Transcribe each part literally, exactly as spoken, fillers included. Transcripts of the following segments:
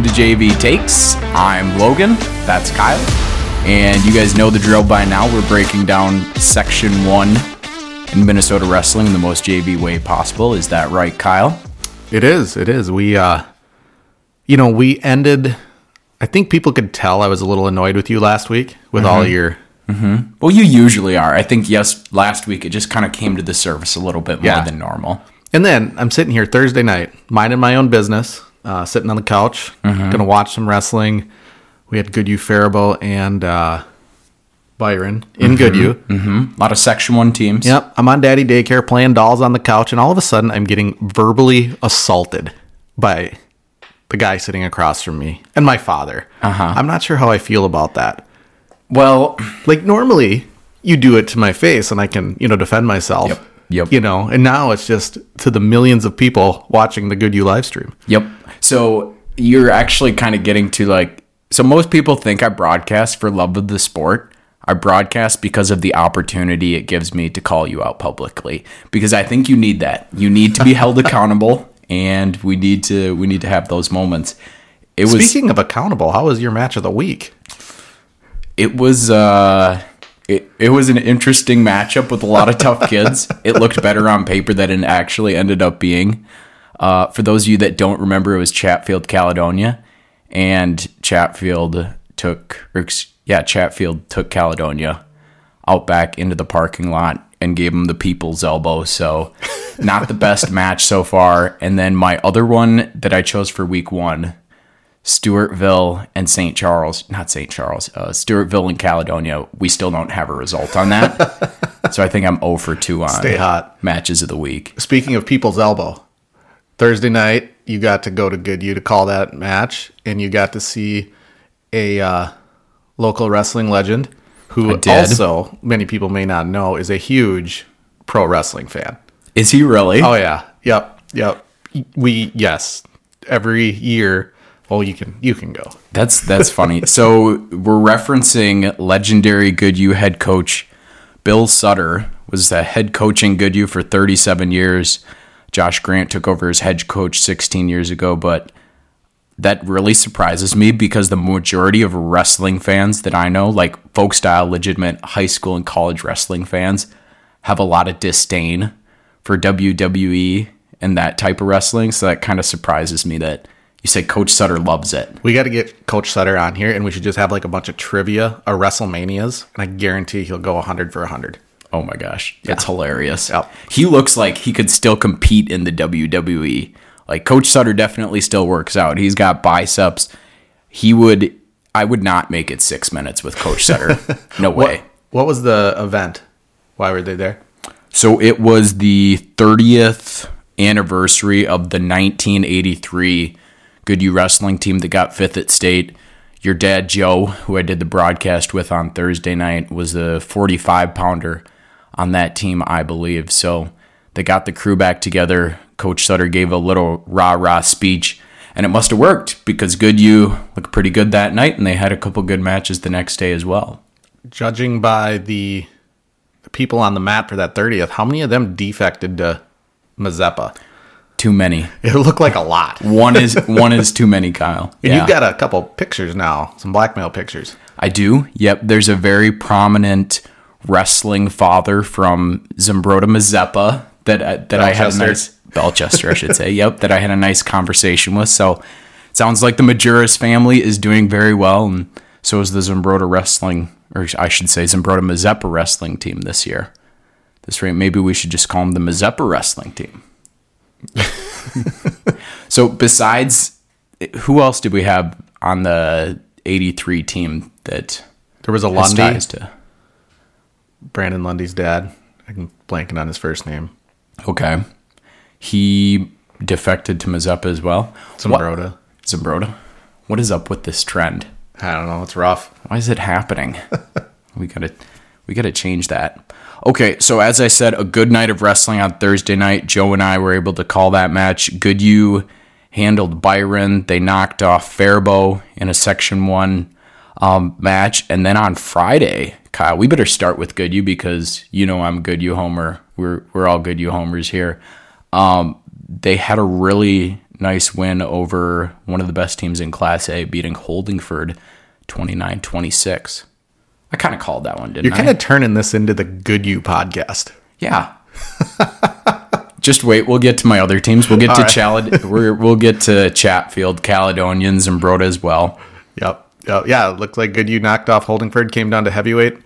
welcome to J V Takes. I'm Logan, that's Kyle, and you guys know the drill by now. We're breaking down Section one in Minnesota wrestling in the most J V way possible. Is that right, Kyle? It is, it is. We, uh, you know, we ended, I think people could tell I was a little annoyed with you last week with mm-hmm. all your... Mm-hmm. Well, you usually are. I think, yes, last week it just kind of came to the surface a little bit more yeah. than normal. And then I'm sitting here Thursday night, minding my own business, uh, sitting on the couch, mm-hmm. going to watch some wrestling. We had Goodhue, Faribault, and uh, Byron in mm-hmm. Goodhue. Mm-hmm. A lot of Section one teams. Yep. I'm on daddy daycare playing dolls on the couch, and all of a sudden I'm getting verbally assaulted by the guy sitting across from me and my father. Uh-huh. I'm not sure how I feel about that. Well, like normally you do it to my face and I can, you know, defend myself. Yep. Yep. You know, and now it's just to the millions of people watching the Goodhue live stream. Yep. So you're actually kind of getting to like, so most people think I broadcast for love of the sport. I broadcast because of the opportunity it gives me to call you out publicly, because I think you need that. You need to be held accountable, and we need to, we need to have those moments. It was, speaking of accountable, how was your match of the week? It was, uh... It, it was an interesting matchup with a lot of tough kids. It looked better on paper than it actually ended up being. Uh, for those of you that don't remember, it was Chatfield, Caledonia, and Chatfield took, or, yeah, Chatfield took Caledonia out back into the parking lot and gave them the people's elbow. So not the best match so far. And then my other one that I chose for week one, Stewartville and Saint Charles, not Saint Charles, uh, Stewartville and Caledonia, we still don't have a result on that. So I think I'm oh for two on Stay hot. Matches of the week. Speaking of people's elbow, Thursday night, you got to go to Goodhue to call that match, and you got to see a uh, local wrestling legend who also, many people may not know, is a huge pro wrestling fan. Is he really? Oh, yeah. Yep. Yep. We, yes. Every year... Oh, you can you can go. That's that's funny. So we're referencing legendary Goodhue head coach Bill Sutter. Was the head coach in Goodhue for thirty-seven years. Josh Grant took over as head coach sixteen years ago, but that really surprises me because the majority of wrestling fans that I know, like folk style, legitimate high school and college wrestling fans, have a lot of disdain for W W E and that type of wrestling. So that kind of surprises me that you say Coach Sutter loves it. We got to get Coach Sutter on here, and we should just have like a bunch of trivia or WrestleManias, and I guarantee he'll go one hundred for one hundred. Oh my gosh. That's yeah. hilarious. Yep. He looks like he could still compete in the W W E. Like Coach Sutter definitely still works out. He's got biceps. He would, I would not make it six minutes with Coach Sutter. No way. What, what was the event? Why were they there? So it was the thirtieth anniversary of the nineteen eighty-three Goodhue wrestling team that got fifth at state. Your dad, Joe, who I did the broadcast with on Thursday night, was a forty-five pounder on that team, I believe. So they got the crew back together. Coach Sutter gave a little rah-rah speech, and it must have worked because Goodhue looked pretty good that night, and they had a couple good matches the next day as well. Judging by the people on the mat for that thirtieth, how many of them defected to Mazeppa? Too many. It looked like a lot. one is one is too many, Kyle. And yeah. You've got a couple pictures now, some blackmail pictures. I do. Yep. There's a very prominent wrestling father from Zumbrota-Mazeppa that uh, that Belchester. I had a nice Belchester, I should say. Yep, that I had a nice conversation with. So it sounds like the Majerus family is doing very well, and so is the Zumbrota wrestling, or I should say Zumbrota-Mazeppa wrestling team this year. This rate, maybe we should just call them the Mazeppa wrestling team. So besides, who else did we have on the eighty-three team that there was a Lundy to? Brandon Lundy's dad. I'm blanking on his first name. Okay, he defected to Mazeppa as well. Zumbrota. What? Zumbrota. What is up with this trend? I don't know. It's rough. Why is it happening? we gotta, we gotta change that. Okay, so as I said, a good night of wrestling on Thursday night. Joe and I were able to call that match. Goodhue handled Byron. They knocked off Faribault in a Section one um, match. And then on Friday, Kyle, we better start with Goodhue because you know I'm Goodhue homer. We're we're all Goodhue homers here. Um, they had a really nice win over one of the best teams in Class A, beating Holdingford twenty-nine twenty-six. I kind of called that one, didn't I? You're kind of turning this into the Goodhue podcast. Yeah. Just wait. We'll get to my other teams. We'll get All to right. Chalad- we're, we'll get to Chatfield, Caledonia, Zumbrota as well. Yep. Uh, yeah, it looked like Goodhue knocked off Holdingford, came down to heavyweight,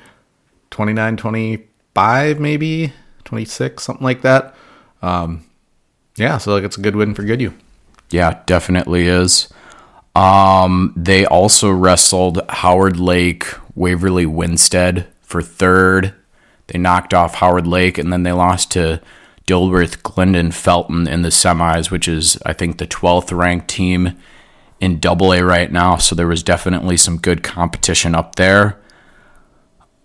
twenty-nine twenty-five maybe, twenty-six, something like that. Um, yeah, so like it's a good win for Goodhue. Yeah, definitely is. Um, they also wrestled Howard Lake, Waverly, Winstead for third. They knocked off Howard Lake, and then they lost to Dilworth, Glendon, Felton in the semis, which is, I think, the twelfth ranked team in Double A right now, so there was definitely some good competition up there.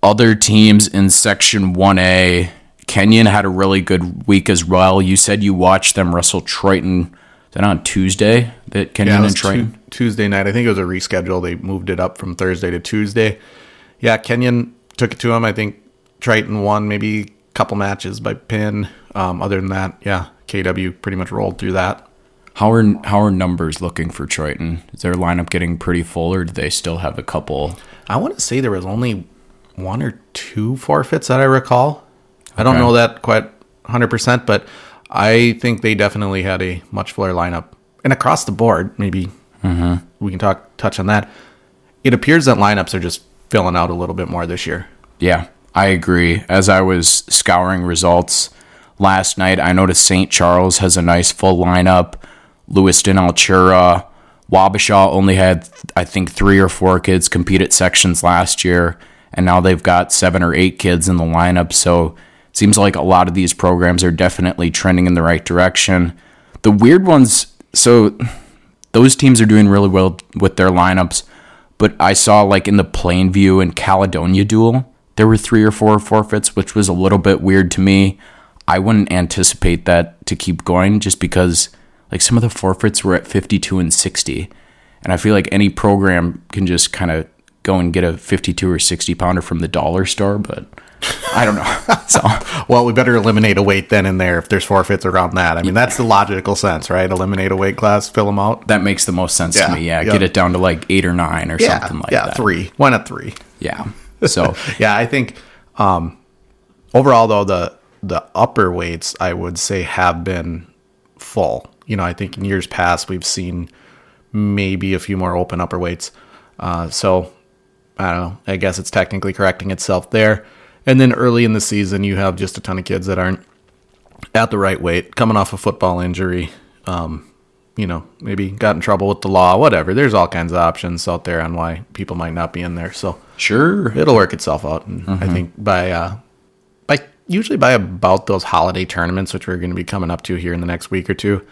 Other teams in Section one A, Kenyon had a really good week as well. You said you watched them wrestle Triton. Is that on Tuesday? That Kenyon yeah, it was and Triton? T- Tuesday night. I think it was a reschedule. They moved it up from Thursday to Tuesday. Yeah, Kenyon took it to him. I think Triton won maybe a couple matches by pin. Um, other than that, yeah, K W pretty much rolled through that. How are, how are numbers looking for Triton? Is their lineup getting pretty full, or do they still have a couple? I want to say there was only one or two forfeits that I recall. Okay. I don't know that quite one hundred percent, but I think they definitely had a much fuller lineup. And across the board, maybe mm-hmm. we can talk touch on that. It appears that lineups are just filling out a little bit more this year. Yeah, I agree. As I was scouring results last night, I noticed Saint Charles has a nice full lineup. Lewiston, Altura, Wabasha only had, I think, three or four kids compete at sections last year, and now they've got seven or eight kids in the lineup, so it seems like a lot of these programs are definitely trending in the right direction. The weird ones, so those teams are doing really well with their lineups, but I saw, like, in the Plainview and Caledonia duel, there were three or four forfeits, which was a little bit weird to me. I wouldn't anticipate that to keep going just because, like, some of the forfeits were at fifty-two and sixty. And I feel like any program can just kind of go and get a fifty-two or sixty pounder from the dollar store, but I don't know. So, well, we better eliminate a weight then and there if there's forfeits around that. I mean, that's the logical sense, right? Eliminate a weight class, fill them out. That makes the most sense yeah, to me. Yeah. Yep. Get it down to like eight or nine or yeah, something like yeah, that. Yeah. Three. Why not three? Yeah. So, yeah, I think um, overall, though, the, the upper weights, I would say, have been full. You know, I think in years past, we've seen maybe a few more open upper weights. Uh, so, I don't know. I guess it's technically correcting itself there. And then early in the season, you have just a ton of kids that aren't at the right weight, coming off a football injury, um, you know, maybe got in trouble with the law, whatever. There's all kinds of options out there on why people might not be in there. So, sure, it'll work itself out. And mm-hmm. I think by, uh, by usually by about those holiday tournaments, which we're going to be coming up to here in the next week or two,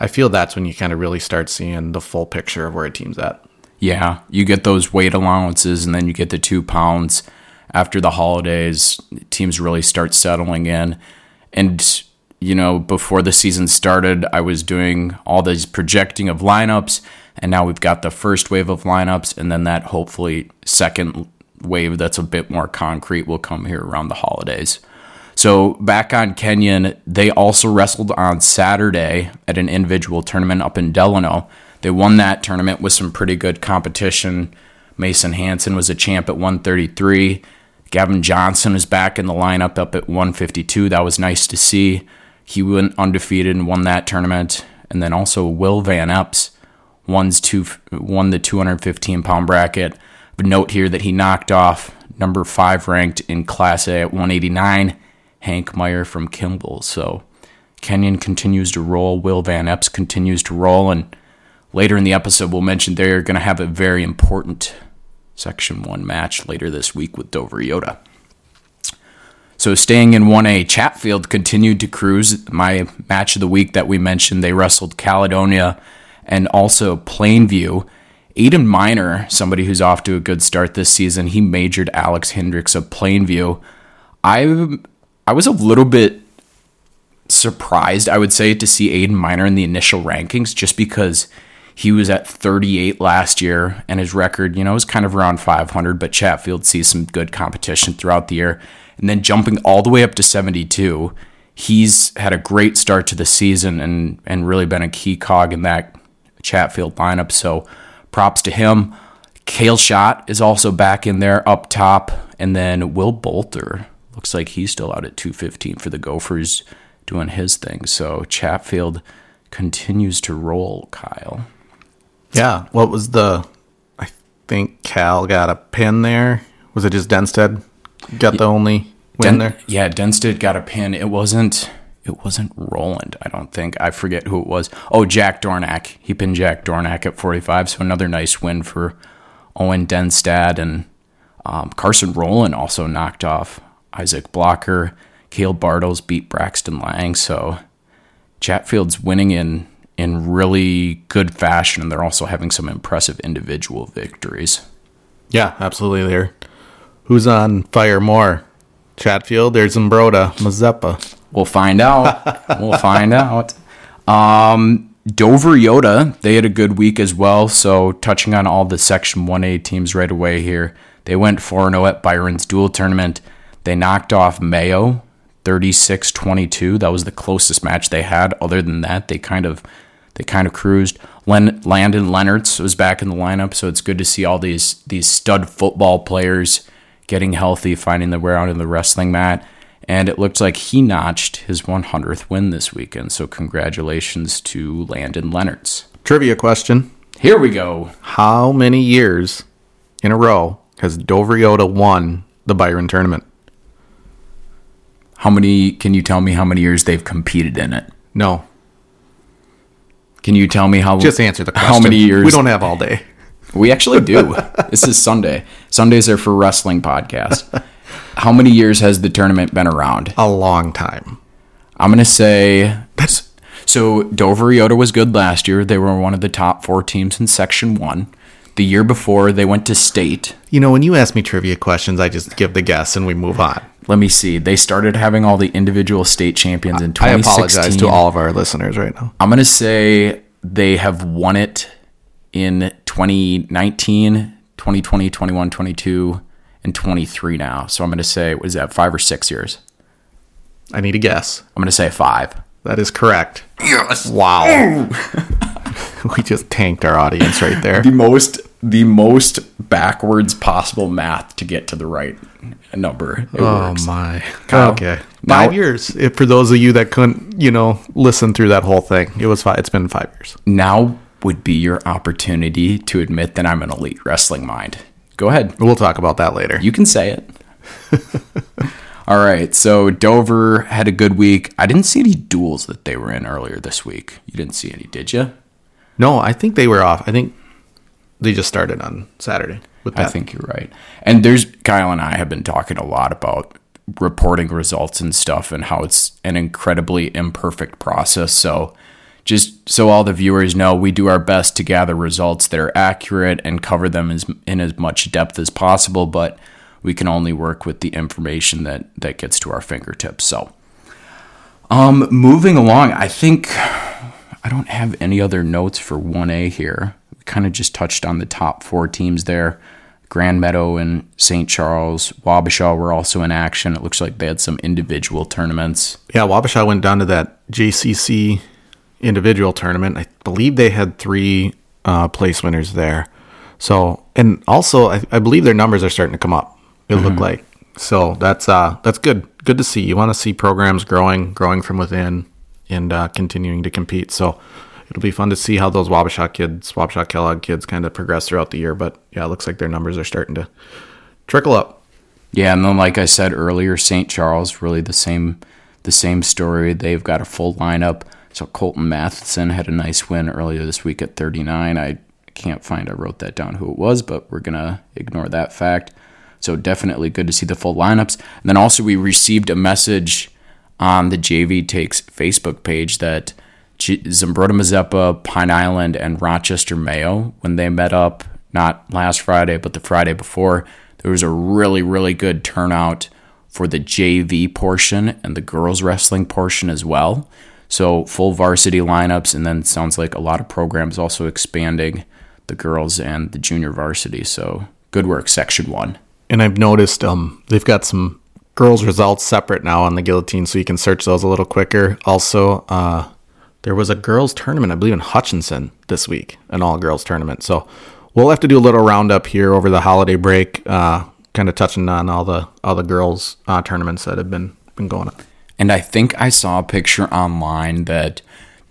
I feel that's when you kind of really start seeing the full picture of where a team's at. Yeah, you get those weight allowances, and then you get the two pounds. After the holidays, teams really start settling in. And, you know, before the season started, I was doing all this projecting of lineups, and now we've got the first wave of lineups, and then that hopefully second wave that's a bit more concrete will come here around the holidays. So back on Kenyon, they also wrestled on Saturday at an individual tournament up in Delano. They won that tournament with some pretty good competition. Mason Hansen was a champ at one thirty-three. Gavin Johnson is back in the lineup up at one fifty-two. That was nice to see. He went undefeated and won that tournament. And then also Will Van Epps won the two fifteen pound bracket. But note here that he knocked off number five ranked in Class A at one eighty-nine. Hank Meyer from Kimball. So Kenyon continues to roll. Will Van Epps continues to roll. And later in the episode, we'll mention they're going to have a very important Section one match later this week with Dover-Eyota. So staying in one A, Chatfield continued to cruise. My match of the week that we mentioned, they wrestled Caledonia and also Plainview. Aiden Miner, somebody who's off to a good start this season, he majored Alex Hendricks of Plainview. I I was a little bit surprised, I would say, to see Aiden Miner in the initial rankings just because he was at thirty-eight last year and his record, you know, was kind of around five hundred, but Chatfield sees some good competition throughout the year. And then jumping all the way up to seventy-two, he's had a great start to the season and, and really been a key cog in that Chatfield lineup. So props to him. Cale Schott is also back in there up top. And then Will Bolter, looks like he's still out at two fifteen for the Gophers doing his thing. So Chatfield continues to roll, Kyle. Yeah. What was the, I think Cal got a pin there. Was it just Densted got the only win Den- there? Yeah. Densted got a pin. It wasn't, it wasn't Roland. I don't think, I forget who it was. Oh, Jack Dornack. He pinned Jack Dornack at forty-five. So another nice win for Owen Denstad, and um, Carson Rowland also knocked off Isaac Blocker. Cale Bartels beat Braxton Lang, so Chatfield's winning in in really good fashion, and they're also having some impressive individual victories. Yeah, absolutely there. Who's on fire more? Chatfield or Zumbrota-Mazeppa? We'll find out. We'll find out. Um... Dover-Eyota, they had a good week as well. So touching on all the Section one A teams right away here, they went four and oh at Byron's dual tournament. They knocked off Mayo thirty-six twenty-two. That was the closest match they had. Other than that, they kind of they kind of cruised. Len, Landon Lennertz was back in the lineup, so it's good to see all these these stud football players getting healthy, finding their way out in the wrestling mat. And it looked like he notched his hundredth win this weekend. So congratulations to Landon Lennertz. Trivia question. Here we go. How many years in a row has Dover-Eyota won the Byron tournament? How many? Can you tell me how many years they've competed in it? No. Can you tell me how? Just answer the question. How many years? We don't have all day. We actually do. This is Sunday. Sundays are for wrestling podcasts. How many years has the tournament been around? A long time. I'm going to say... That's... So, Dover-Eyota was good last year. They were one of the top four teams in Section one. The year before, they went to state. You know, when you ask me trivia questions, I just give the guess and we move on. Let me see. They started having all the individual state champions in twenty sixteen. I apologize to all of our listeners right now. I'm going to say they have won it in twenty nineteen, twenty twenty, twenty-one, twenty-two... and twenty-three now. So I'm going to say, what is that, five or six years? I need a guess. I'm going to say five. That is correct. Yes. Wow. We just tanked our audience right there. The most the most backwards possible math to get to the right number. It oh, works. My. Kyle, okay. Five now, years. If, for those of you that couldn't, you know, listen through that whole thing, it was five, it's been five years. Now would be your opportunity to admit that I'm an elite wrestling mind. Go ahead. We'll talk about that later. You can say it. All right. So Dover had a good week. I didn't see any duels that they were in earlier this week. You didn't see any, did you? No, I think they were off. I think they just started on Saturday with that. I think you're right. And there's Kyle and I have been talking a lot about reporting results and stuff and how it's an incredibly imperfect process. So just so all the viewers know, we do our best to gather results that are accurate and cover them as, in as much depth as possible, but we can only work with the information that, that gets to our fingertips. So um, moving along, I think I don't have any other notes for one A here. We kind of just touched on the top four teams there. Grand Meadow and Saint Charles. Wabasha were also in action. It looks like they had some individual tournaments. Yeah, Wabasha went down to that J C C individual tournament. I believe they had three uh place winners there. So, and also I, I believe their numbers are starting to come up. It mm-hmm. looked like. So that's uh that's good. Good to see. You want to see programs growing, growing from within and uh continuing to compete. So it'll be fun to see how those Wabasha kids, Wabasha Kellogg kids kind of progress throughout the year. But yeah, it looks like their numbers are starting to trickle up. Yeah, and then like I said earlier, Saint Charles, really the same the same story. They've got a full lineup. So Colton Matheson had a nice win earlier this week at thirty-nine. I can't find, I wrote that down who it was, but we're going to ignore that fact. So definitely good to see the full lineups. And then also we received a message on the J V Takes Facebook page that G- Zumbrota-Mazeppa, Pine Island, and Rochester Mayo, when they met up, not last Friday, but the Friday before, there was a really, really good turnout for the J V portion and the girls wrestling portion as well. So full varsity lineups, and then sounds like a lot of programs also expanding the girls and the junior varsity. So good work, Section one. And I've noticed um, they've got some girls' results separate now on the guillotine, so you can search those a little quicker. Also, uh, there was a girls' tournament, I believe, in Hutchinson this week, an all-girls tournament. So we'll have to do a little roundup here over the holiday break, uh, kind of touching on all the all the girls' uh, tournaments that have been, been going on. And I think I saw a picture online that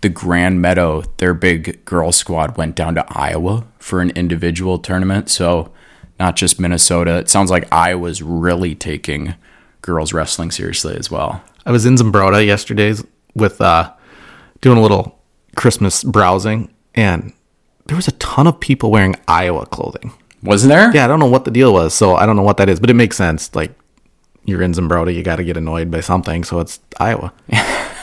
the Grand Meadow, their big girls' squad, went down to Iowa for an individual tournament. So not just Minnesota. It sounds like Iowa's really taking girls wrestling seriously as well. I was in Zumbrota yesterday with uh, doing a little Christmas browsing, and there was a ton of people wearing Iowa clothing. Wasn't there? Yeah, I don't know what the deal was, so I don't know what that is, but it makes sense. Like, you're in Zumbrota, you got to get annoyed by something, so it's Iowa.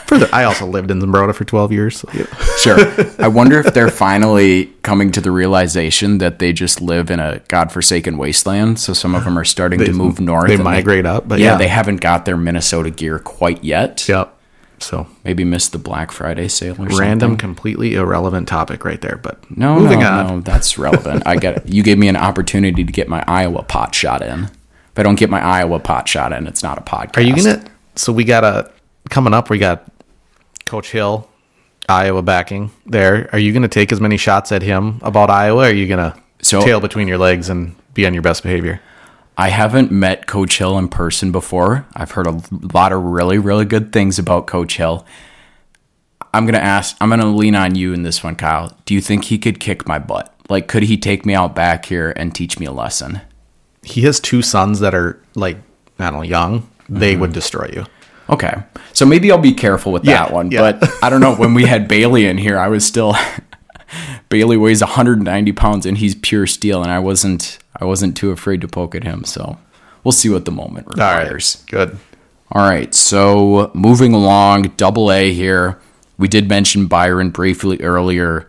Further, I also lived in Zumbrota for twelve years. So yeah. Sure. I wonder if they're finally coming to the realization that they just live in a godforsaken wasteland, so some of them are starting they, to move north. They migrate they, up, but yeah, yeah. They haven't got their Minnesota gear quite yet. Yep. So maybe missed the Black Friday sale or random, something. Random, completely irrelevant topic right there, but no, moving no, on. No, that's relevant. I get it. You gave me an opportunity to get my Iowa pot shot in. If I don't get my Iowa pot shot in, it's not a podcast. Are you going to... So we got a... Coming up, we got Coach Hill, Iowa backing there. Are you going to take as many shots at him about Iowa, or are you going to so, tail between your legs and be on your best behavior? I haven't met Coach Hill in person before. I've heard a lot of really, really good things about Coach Hill. I'm going to ask... I'm going to lean on you in this one, Kyle. Do you think he could kick my butt? Like, could he take me out back here and teach me a lesson? He has two sons that are, like, I don't know, young. They mm-hmm. would destroy you. Okay. So maybe I'll be careful with yeah, that one. Yeah. But I don't know. When we had Bailey in here, I was still... Bailey weighs one hundred ninety pounds, and he's pure steel, and I wasn't I wasn't too afraid to poke at him. So we'll see what the moment requires. All right. Good. All right. So moving along, double A here. We did mention Byron briefly earlier.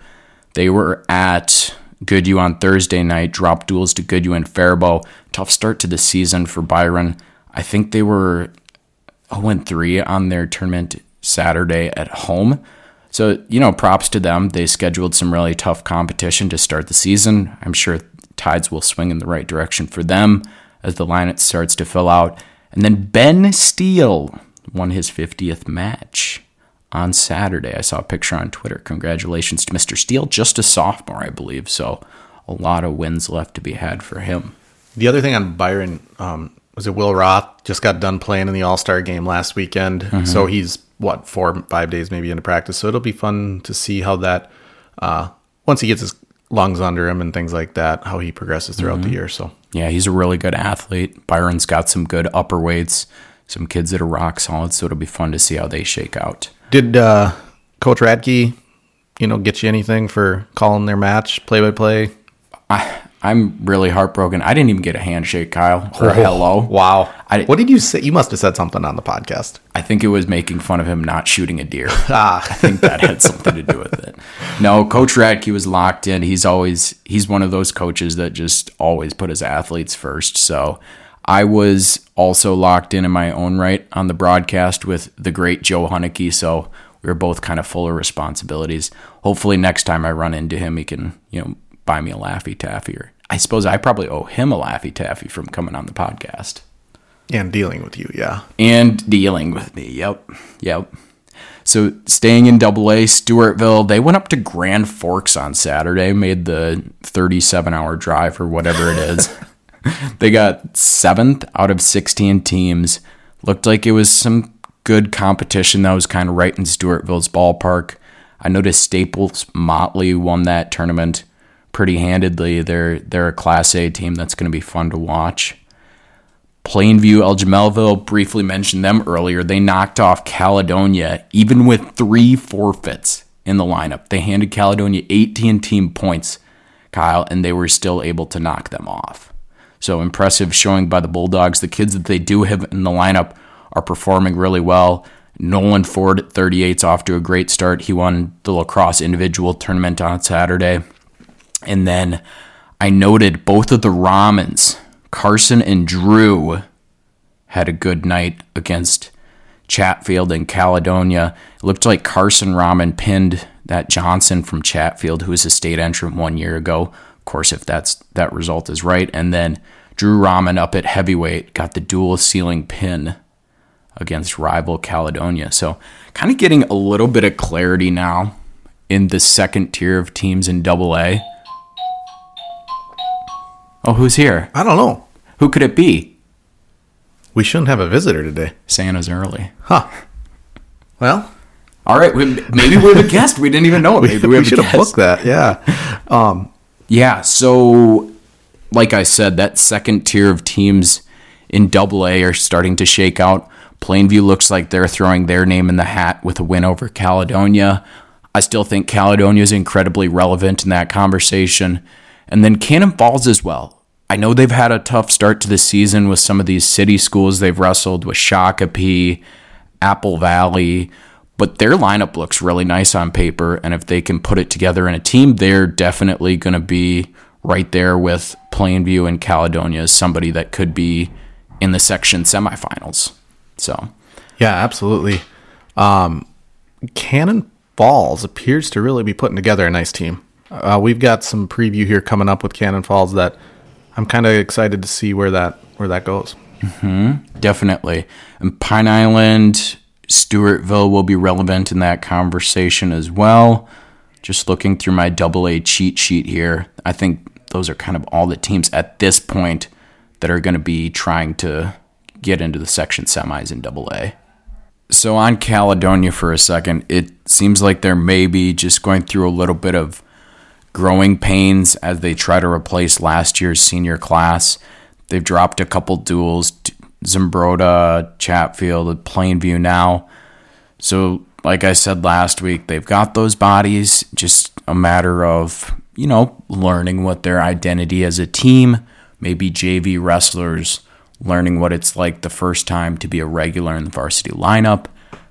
They were at Goodhue on Thursday night, dropped duels to Goodhue and Faribault. Tough start to the season for Byron. I think they were oh and three on their tournament Saturday at home. So, you know, props to them. They scheduled some really tough competition to start the season. I'm sure tides will swing in the right direction for them as the lineup starts to fill out. And then Ben Steele won his fiftieth match on Saturday. I saw a picture on Twitter. Congratulations to Mister Steele, just a sophomore, I believe. So a lot of wins left to be had for him. The other thing on Byron, um, was it Will Roth just got done playing in the All-Star game last weekend. Mm-hmm. So he's, what, four, five days maybe into practice. So it'll be fun to see how that, uh, once he gets his lungs under him and things like that, how he progresses throughout mm-hmm. the year. So yeah, he's a really good athlete. Byron's got some good upper weights, some kids that are rock solid. So it'll be fun to see how they shake out. Did uh, Coach Radke, you know, get you anything for calling their match, play-by-play? I, I'm really heartbroken. I didn't even get a handshake, Kyle, or oh, hello. Wow. I, what did you say? You must have said something on the podcast. I think it was making fun of him not shooting a deer. ah. I think that had something to do with it. No, Coach Radke was locked in. He's always he's one of those coaches that just always put his athletes first, so... I was also locked in in my own right on the broadcast with the great Joe Hunnicky, so we were both kind of full of responsibilities. Hopefully next time I run into him, he can, you know, buy me a Laffy Taffy. Or I suppose I probably owe him a Laffy Taffy from coming on the podcast. And dealing with you, yeah. And dealing with me, yep, yep. So staying in Double A, Stewartville, they went up to Grand Forks on Saturday, made the thirty-seven hour drive or whatever it is. They got seventh out of sixteen teams. Looked like it was some good competition that was kind of right in Stewartville's ballpark. I noticed Staples Motley won that tournament pretty handedly. They're they're a Class A team that's going to be fun to watch. Plainview, Elgin-Melville, briefly mentioned them earlier. They knocked off Caledonia, even with three forfeits in the lineup. They handed Caledonia eighteen team points, Kyle, and they were still able to knock them off. So impressive showing by the Bulldogs. The kids that they do have in the lineup are performing really well. Nolan Ford at thirty-eight's off to a great start. He won the lacrosse individual tournament on Saturday. And then I noted both of the Rahmans, Carson and Drew, had a good night against Chatfield and Caledonia. It looked like Carson Rahman pinned that Johnson from Chatfield, who was a state entrant one year ago. Of course, if that's that result is right. And then Drew Rahman up at heavyweight got the dual ceiling pin against rival Caledonia. So kind of getting a little bit of clarity now in the second tier of teams in Double A. Oh, who's here? I don't know. Who could it be? We shouldn't have a visitor today. Santa's early. Huh. Well. All right. We, maybe we have a guest. We didn't even know it. Maybe we, we, we should have booked that. Yeah. Um, yeah. So, like I said, that second tier of teams in Double A are starting to shake out. Plainview looks like they're throwing their name in the hat with a win over Caledonia. I still think Caledonia is incredibly relevant in that conversation. And then Cannon Falls as well. I know they've had a tough start to the season with some of these city schools they've wrestled with, Shakopee, Apple Valley, but their lineup looks really nice on paper, and if they can put it together in a team, they're definitely going to be right there with Plainview and Caledonia as somebody that could be in the section semifinals. So, yeah, absolutely. Um, Cannon Falls appears to really be putting together a nice team. Uh, we've got some preview here coming up with Cannon Falls that I'm kind of excited to see where that where that goes. Mm-hmm. Definitely. And Pine Island, Stewartville will be relevant in that conversation as well. Just looking through my Double A cheat sheet here, I think those are kind of all the teams at this point that are going to be trying to get into the section semis in Double A. So on Caledonia for a second, it seems like they're maybe just going through a little bit of growing pains as they try to replace last year's senior class. They've dropped a couple duels, Zumbrota, Chatfield, Plainview now. So, like I said last week, they've got those bodies. Just a matter of, you know, learning what their identity as a team, maybe J V wrestlers learning what it's like the first time to be a regular in the varsity lineup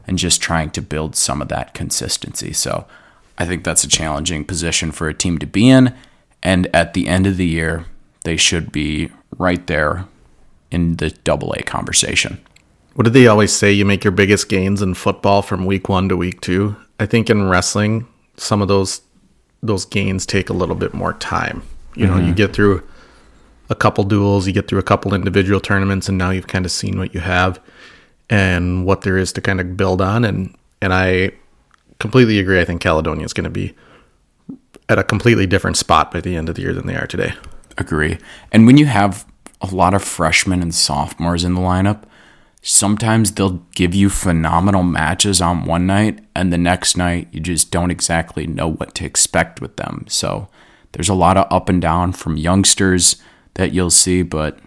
and just trying to build some of that consistency. So, I think that's a challenging position for a team to be in, and at the end of the year, they should be right there in the Double A conversation. What did they always say? You make your biggest gains in football from week one to week two. I think in wrestling, some of those those gains take a little bit more time. You know, mm-hmm. you get through a couple duels, you get through a couple individual tournaments, and now you've kind of seen what you have and what there is to kind of build on. And and I... completely agree. I think Caledonia is going to be at a completely different spot by the end of the year than they are today. Agree. And when you have a lot of freshmen and sophomores in the lineup, sometimes they'll give you phenomenal matches on one night, and the next night you just don't exactly know what to expect with them. So there's a lot of up and down from youngsters that you'll see, but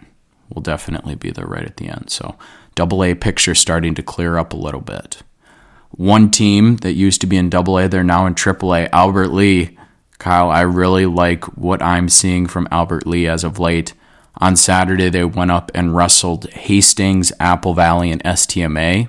we'll definitely be there right at the end. So Double A picture starting to clear up a little bit. One team that used to be in Double A, they're now in Triple A. Albert Lee. Kyle, I really like what I'm seeing from Albert Lee as of late. On Saturday, they went up and wrestled Hastings, Apple Valley, and S T M A.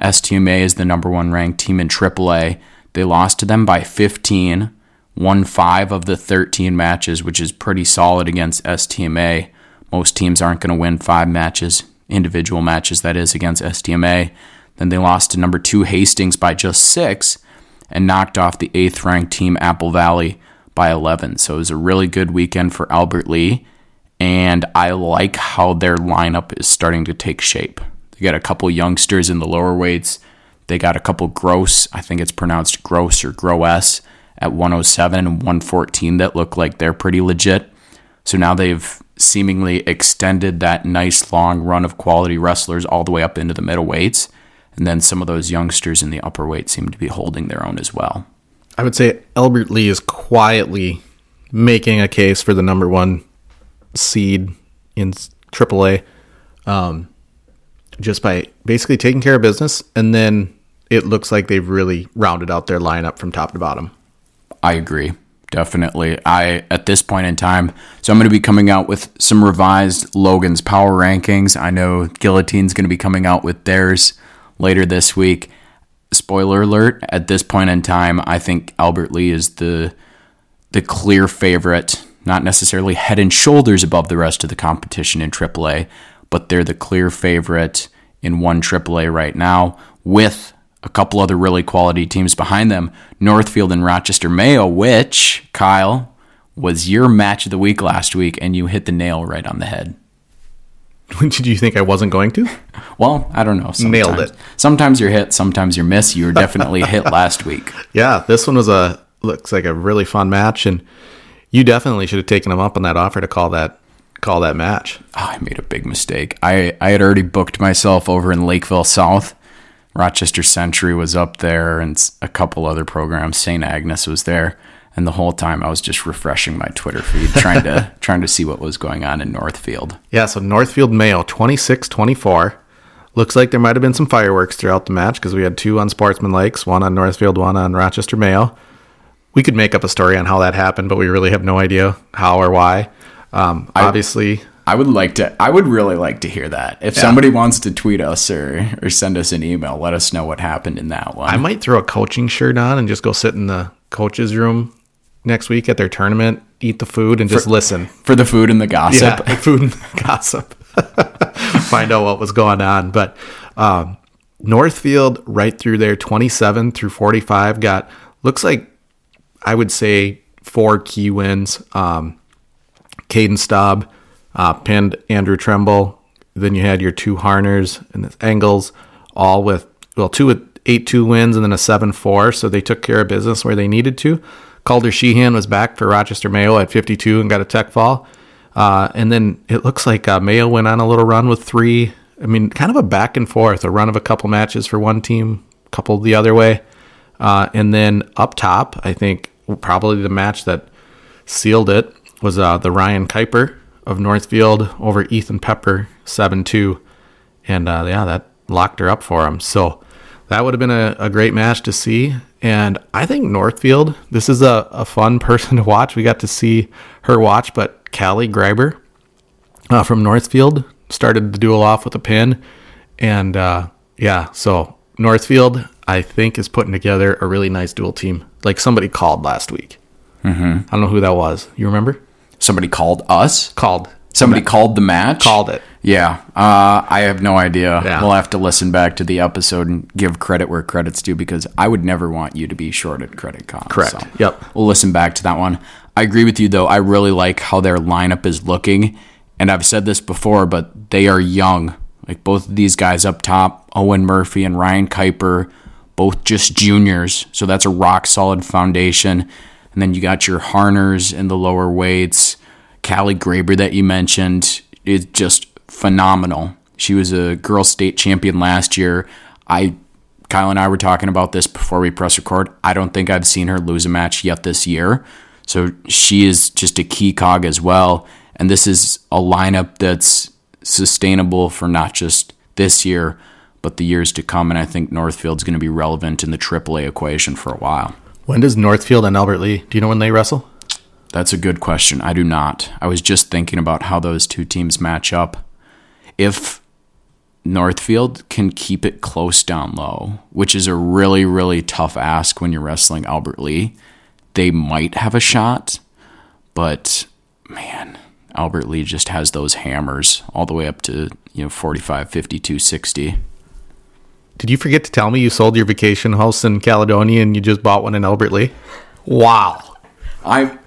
S T M A is the number one ranked team in Triple A. They lost to them by fifteen, won five of the thirteen matches, which is pretty solid against S T M A. Most teams aren't going to win five matches, individual matches, that is, against S T M A. Then they lost to number two Hastings by just six and knocked off the eighth-ranked team Apple Valley by eleven. So it was a really good weekend for Albert Lee, and I like how their lineup is starting to take shape. They got a couple youngsters in the lower weights. They got a couple gross, I think it's pronounced gross or gross, at one oh seven and one fourteen that look like they're pretty legit. So now they've seemingly extended that nice long run of quality wrestlers all the way up into the middle weights. And then some of those youngsters in the upper weight seem to be holding their own as well. I would say Albert Lee is quietly making a case for the number one seed in Triple A, um, just by basically taking care of business. And then it looks like they've really rounded out their lineup from top to bottom. I agree. Definitely. I, at this point in time, so I'm going to be coming out with some revised Logan's power rankings. I know Guillotine's going to be coming out with theirs later this week. Spoiler alert, at this point in time, I think Albert Lee is the the clear favorite, not necessarily head and shoulders above the rest of the competition in Triple A, but they're the clear favorite in one Triple A right now, with a couple other really quality teams behind them, Northfield and Rochester Mayo, which, Kyle, was your match of the week last week, and you hit the nail right on the head. Did you think I wasn't going to? Well, I don't know. Sometimes. Nailed it. Sometimes you're hit, sometimes you're miss. You were definitely hit last week. Yeah, this one was a looks like a really fun match, and you definitely should have taken him up on that offer to call that call that match. Oh, I made a big mistake. I, I had already booked myself over in Lakeville South. Rochester Century was up there, and a couple other programs. Saint Agnes was there. And the whole time I was just refreshing my Twitter feed, trying to trying to see what was going on in Northfield. Yeah, so Northfield Mayo, twenty-six twenty-four. Looks like there might have been some fireworks throughout the match because we had two on Sportsman Lakes, one on Northfield, one on Rochester Mayo. We could make up a story on how that happened, but we really have no idea how or why. Um, I, obviously, I would like to. I would really like to hear that. If yeah. somebody wants to tweet us or or send us an email, let us know what happened in that one. I might throw a coaching shirt on and just go sit in the coach's room next week at their tournament, eat the food and just for, listen for the food and the gossip. Yeah, food and the gossip. Find out what was going on. But um Northfield right through there, twenty-seven through forty-five, got looks like I would say four key wins. um Caden Staub uh pinned Andrew Tremble. Then you had your two Harners and the Engels, all with well two with eight two wins and then a seven four, so they took care of business where they needed to. Calder Sheehan was back for Rochester Mayo at fifty-two and got a tech fall. Uh, and then it looks like uh, Mayo went on a little run with three. I mean, kind of a back and forth, a run of a couple matches for one team, a couple the other way. Uh, and then up top, I think probably the match that sealed it was uh, the Ryan Kuiper of Northfield over Ethan Pepper, seven two. And uh, yeah, that locked her up for him. So that would have been a, a great match to see. And I think Northfield, this is a, a fun person to watch. We got to see her watch, but Callie Greiber uh, from Northfield started the duel off with a pin. And uh, yeah, so Northfield, I think, is putting together a really nice duel team. Like somebody called last week. Mm-hmm. I don't know who that was. You remember? Somebody called us? Called. Somebody called the match? Called it. Yeah. Uh, I have no idea. Yeah. We'll have to listen back to the episode and give credit where credit's due because I would never want you to be shorted credit comp. Correct. So yep. We'll listen back to that one. I agree with you, though. I really like how their lineup is looking. And I've said this before, but they are young. Like both of these guys up top, Owen Murphy and Ryan Kuiper, both just juniors. So that's a rock-solid foundation. And then you got your Harners in the lower weights. Callie Greiber that you mentioned is just phenomenal. She was a girls state champion last year. I, Kyle and I were talking about this before we press record. I don't think I've seen her lose a match yet this year. So she is just a key cog as well. And this is a lineup that's sustainable for not just this year, but the years to come. And I think Northfield's going to be relevant in the triple A equation for a while. When does Northfield and Albert Lee, do you know when they wrestle? That's a good question. I do not. I was just thinking about how those two teams match up. If Northfield can keep it close down low, which is a really, really tough ask when you're wrestling Albert Lee, they might have a shot. But, man, Albert Lee just has those hammers all the way up to, you know, forty-five, fifty-two, sixty. Did you forget to tell me you sold your vacation house in Caledonia and you just bought one in Albert Lee? Wow. I'm...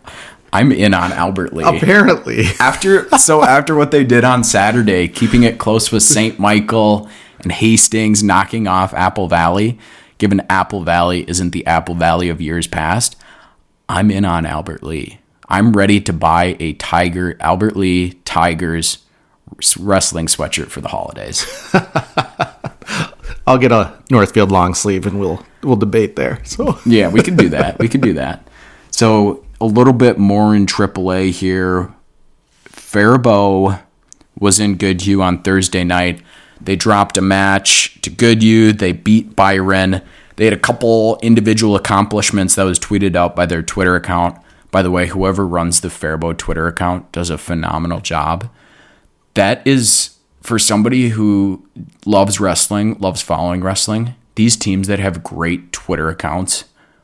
I'm in on Albert Lee. Apparently. after So after what they did on Saturday, keeping it close with Saint Michael and Hastings knocking off Apple Valley, given Apple Valley isn't the Apple Valley of years past, I'm in on Albert Lee. I'm ready to buy a Tiger, Albert Lee Tigers wrestling sweatshirt for the holidays. I'll get a Northfield long sleeve and we'll we'll debate there. So yeah, we can do that. We can do that. So a little bit more in triple A here. Faribault was in Goodhue on Thursday night. They dropped a match to Goodhue. They beat Byron. They had a couple individual accomplishments that was tweeted out by their Twitter account. By the way, whoever runs the Faribault Twitter account does a phenomenal job. That is, for somebody who loves wrestling, loves following wrestling, these teams that have great Twitter accounts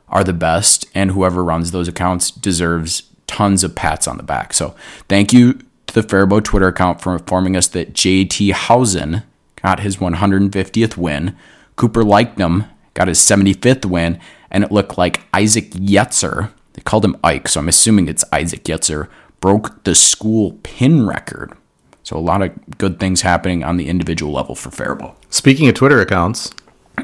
are the best, and whoever runs those accounts deserves tons of pats on the back. So thank you to the Faribault Twitter account for informing us that J T Hausen got his one hundred fiftieth win, Cooper Leichnam got his seventy-fifth win, and it looked like Isaac Yetzer, they called him Ike, so I'm assuming it's Isaac Yetzer, broke the school pin record. So a lot of good things happening on the individual level for Faribault. Speaking of Twitter accounts,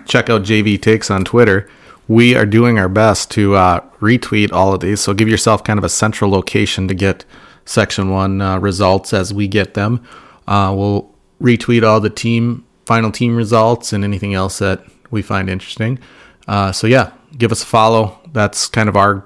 check out J V Takes on Twitter. We are doing our best to uh, retweet all of these. So give yourself kind of a central location to get Section one uh, results as we get them. Uh, we'll retweet all the team final team results and anything else that we find interesting. Uh, so yeah, give us a follow. That's kind of our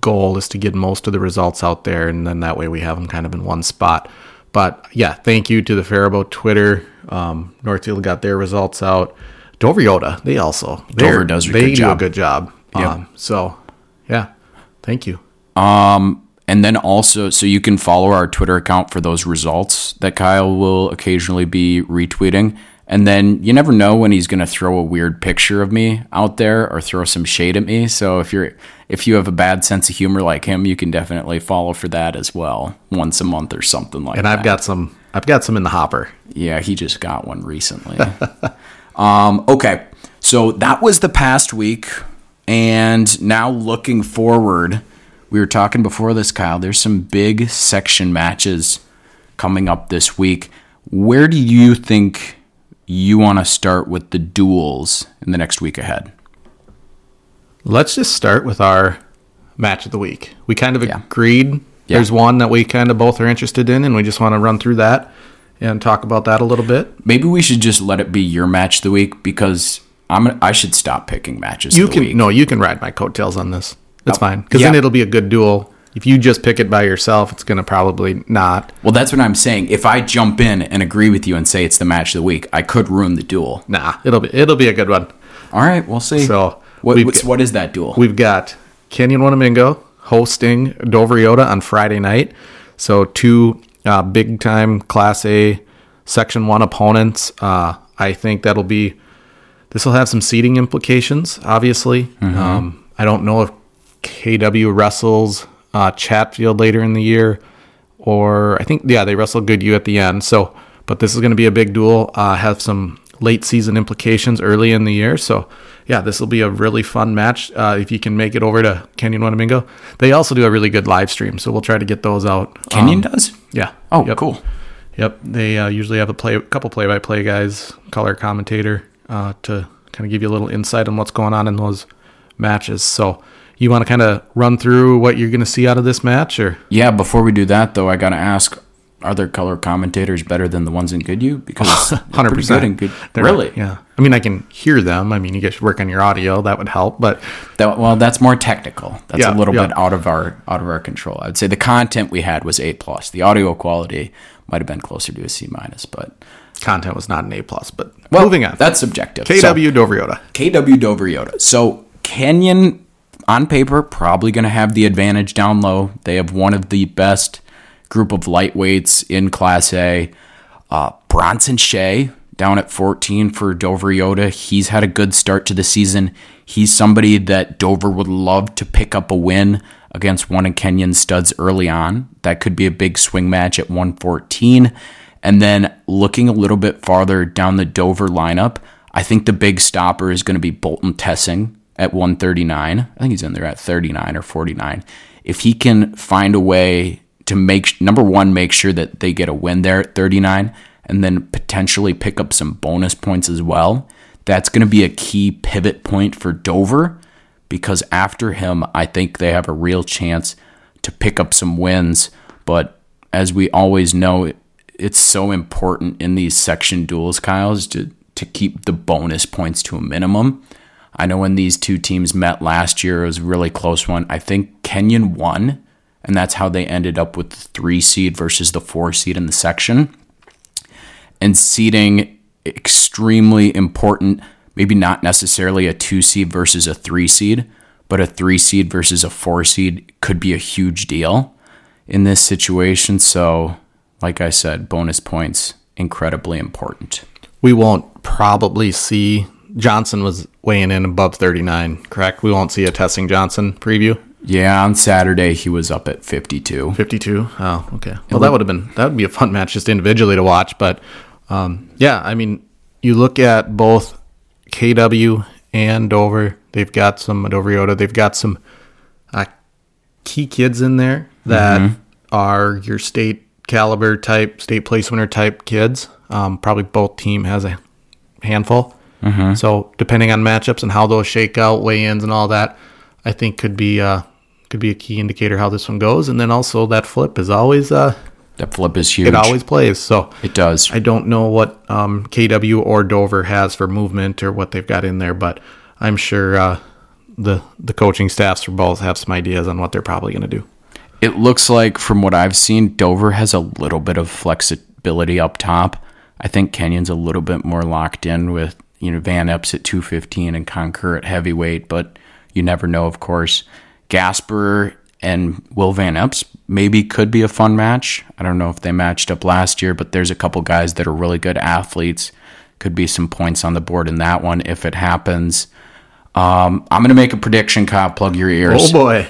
goal, is to get most of the results out there, and then that way we have them kind of in one spot. But yeah, thank you to the Faribault Twitter. Um, Northfield got their results out. Dover-Eyota, they also Dover does a they good do job. a good job. Yep. Um, so yeah, thank you. Um, and then also, so you can follow our Twitter account for those results that Kyle will occasionally be retweeting. And then you never know when he's going to throw a weird picture of me out there or throw some shade at me. So if you're if you have a bad sense of humor like him, you can definitely follow for that as well. Once a month or something like that. And I've that. got some I've got some in the hopper. Yeah, he just got one recently. um, okay. So that was the past week, and now looking forward, we were talking before this, Kyle, there's some big section matches coming up this week. Where do you think you want to start with the duels in the next week ahead? Let's just start with our match of the week. We kind of yeah. agreed. Yeah. There's one that we kind of both are interested in, and we just want to run through that and talk about that a little bit. Maybe we should just let it be your match of the week, because I'm I should stop picking matches you of the can, week. No, you can ride my coattails on this. That's oh, fine, because yeah. then it'll be a good duel. If you just pick it by yourself, it's going to probably not. Well, that's what I'm saying. If I jump in and agree with you and say it's the match of the week, I could ruin the duel. Nah, it'll be it'll be a good one. All right, we'll see. So what, what's, what is that duel? We've got Kenyon Wanamingo hosting Dover-Eyota on Friday night. So two uh, big-time Class A Section one opponents. Uh, I think that'll be – this will have some seeding implications, obviously. Mm-hmm. Um, I don't know if K W wrestles – Uh, Chatfield later in the year, or I think yeah they wrestled Goodyear at the end. So, but this is going to be a big duel. Uh, have some late season implications early in the year. So yeah, this will be a really fun match uh, if you can make it over to Kenyon Wanamingo. They also do a really good live stream, so we'll try to get those out. Kenyon um, does? Yeah. Oh, yep. Cool. Yep, they uh, usually have a play, a couple play by play guys, color commentator uh, to kind of give you a little insight on what's going on in those matches. So. You want to kind of run through what you're going to see out of this match? Or Yeah, before we do that, though, I got to ask, are their color commentators better than the ones in Goodhue? Because one hundred percent. Pretty good in Goodhue. Really? Yeah. I mean, I can hear them. I mean, you guys should work on your audio. That would help. But that, Well, that's more technical. That's yeah, a little yeah. bit out of our out of our control. I would say the content we had was A plus. The audio quality might have been closer to a C minus, but... Content was not an A plus, but well, moving on. That's subjective. K W so, Dover-Eyota. K W Dover-Eyota. So, Kenyon... On paper, probably going to have the advantage down low. They have one of the best group of lightweights in Class A. Uh, Bronson Shea down at fourteen for Dover-Eyota. He's had a good start to the season. He's somebody that Dover would love to pick up a win against one of Kenyon's studs early on. That could be a big swing match at one fourteen. And then looking a little bit farther down the Dover lineup, I think the big stopper is going to be Bolton Tessing at one thirty-nine. I think he's in there at thirty-nine or forty-nine. If he can find a way to make, number one, make sure that they get a win there at thirty-nine, and then potentially pick up some bonus points as well, that's going to be a key pivot point for Dover, because after him, I think they have a real chance to pick up some wins. But as we always know, it's so important in these section duels, Kyle's, to, to keep the bonus points to a minimum. I know when these two teams met last year, it was a really close one. I think Kenyon won, and that's how they ended up with the three seed versus the four seed in the section. And seeding, extremely important, maybe not necessarily a two seed versus a three seed, but a three seed versus a four seed could be a huge deal in this situation. So, like I said, bonus points, incredibly important. We won't probably see... Johnson was weighing in above thirty-nine, correct? We won't see a Testing Johnson preview. Yeah, on Saturday he was up at fifty-two. fifty-two. Oh, okay. Well, that would have been that would be a fun match just individually to watch, but um, yeah, I mean, you look at both K W and Dover. They've got some Dover-Eyota. They've got some uh, key kids in there that mm-hmm. are your state caliber type, state place winner type kids. Um, probably both team has a handful. Mm-hmm. So depending on matchups and how those shake out, weigh-ins and all that, I think could be uh, could be a key indicator how this one goes. And then also that flip is always uh, that flip is huge. It always plays. So it does. I don't know what um, K W or Dover has for movement or what they've got in there, but I'm sure uh, the the coaching staffs for both have some ideas on what they're probably going to do. It looks like, from what I've seen, Dover has a little bit of flexibility up top. I think Kenyon's a little bit more locked in with, you know, Van Epps at two fifteen and Conker at heavyweight, but you never know, of course. Gasper and Will Van Epps maybe could be a fun match. I don't know if they matched up last year, but there's a couple guys that are really good athletes. Could be some points on the board in that one if it happens. Um, I'm going to make a prediction, Kyle. Plug your ears. Oh, boy.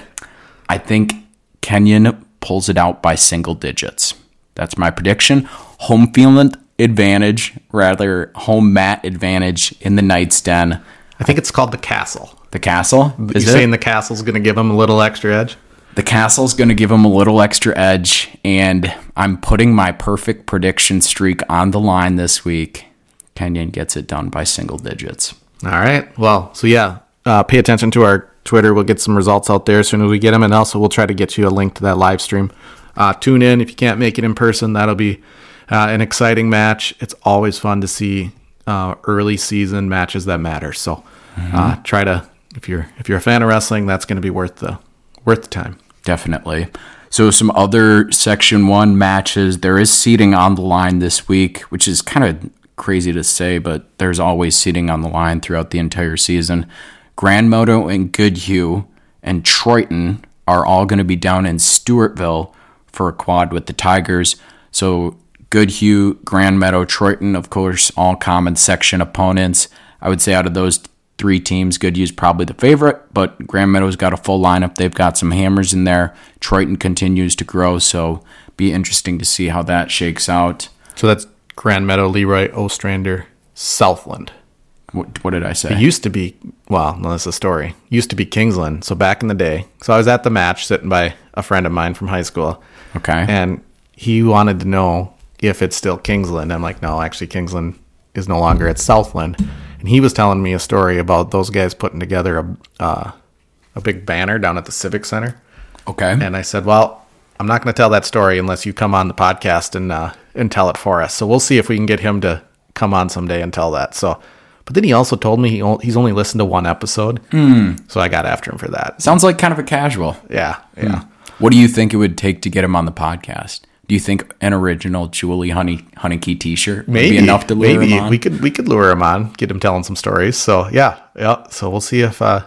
I think Kenyon pulls it out by single digits. That's my prediction. Home field advantage, rather home mat advantage in the Knight's Den. I think it's called the Castle. The Castle? Is You're it? saying the Castle's going to give him a little extra edge? The Castle's going to give him a little extra edge, and I'm putting my perfect prediction streak on the line this week. Kenyon gets it done by single digits. All right. Well, so yeah, uh, pay attention to our Twitter. We'll get some results out there as soon as we get them, and also we'll try to get you a link to that live stream. Uh, tune in if you can't make it in person. That'll be uh, an exciting match. It's always fun to see uh, early season matches that matter. So mm-hmm. uh, try to if you're if you're a fan of wrestling, that's going to be worth the worth the time. Definitely. So some other Section One matches. There is seating on the line this week, which is kind of crazy to say, but there's always seating on the line throughout the entire season. Grand Moto and Goodhue and Triton are all going to be down in Stewartville for a quad with the Tigers. So Goodhue, Grand Meadow, Triton, of course, all common section opponents. I would say out of those three teams, Goodhue's probably the favorite, but Grand Meadow's got a full lineup. They've got some hammers in there. Triton continues to grow, so be interesting to see how that shakes out. So that's Grand Meadow, Leroy, Ostrander, Southland. What, what did I say? It used to be, well, no, that's a story. It used to be Kingsland. So back in the day, so I was at the match sitting by a friend of mine from high school. Okay. And he wanted to know if it's still Kingsland. I'm like, no, actually, Kingsland is no longer at Southland. And he was telling me a story about those guys putting together a uh, a big banner down at the Civic Center. Okay. And I said, well, I'm not going to tell that story unless you come on the podcast and uh, and tell it for us. So we'll see if we can get him to come on someday and tell that. So. But then he also told me he o- he's only listened to one episode, mm. so I got after him for that. Sounds like kind of a casual. Yeah, yeah. Mm. What do you think it would take to get him on the podcast? Do you think an original Julie Honey Honeyke T-shirt would maybe, be enough to lure maybe. him on? We could we could lure him on, get him telling some stories. So yeah, yeah. So we'll see if uh,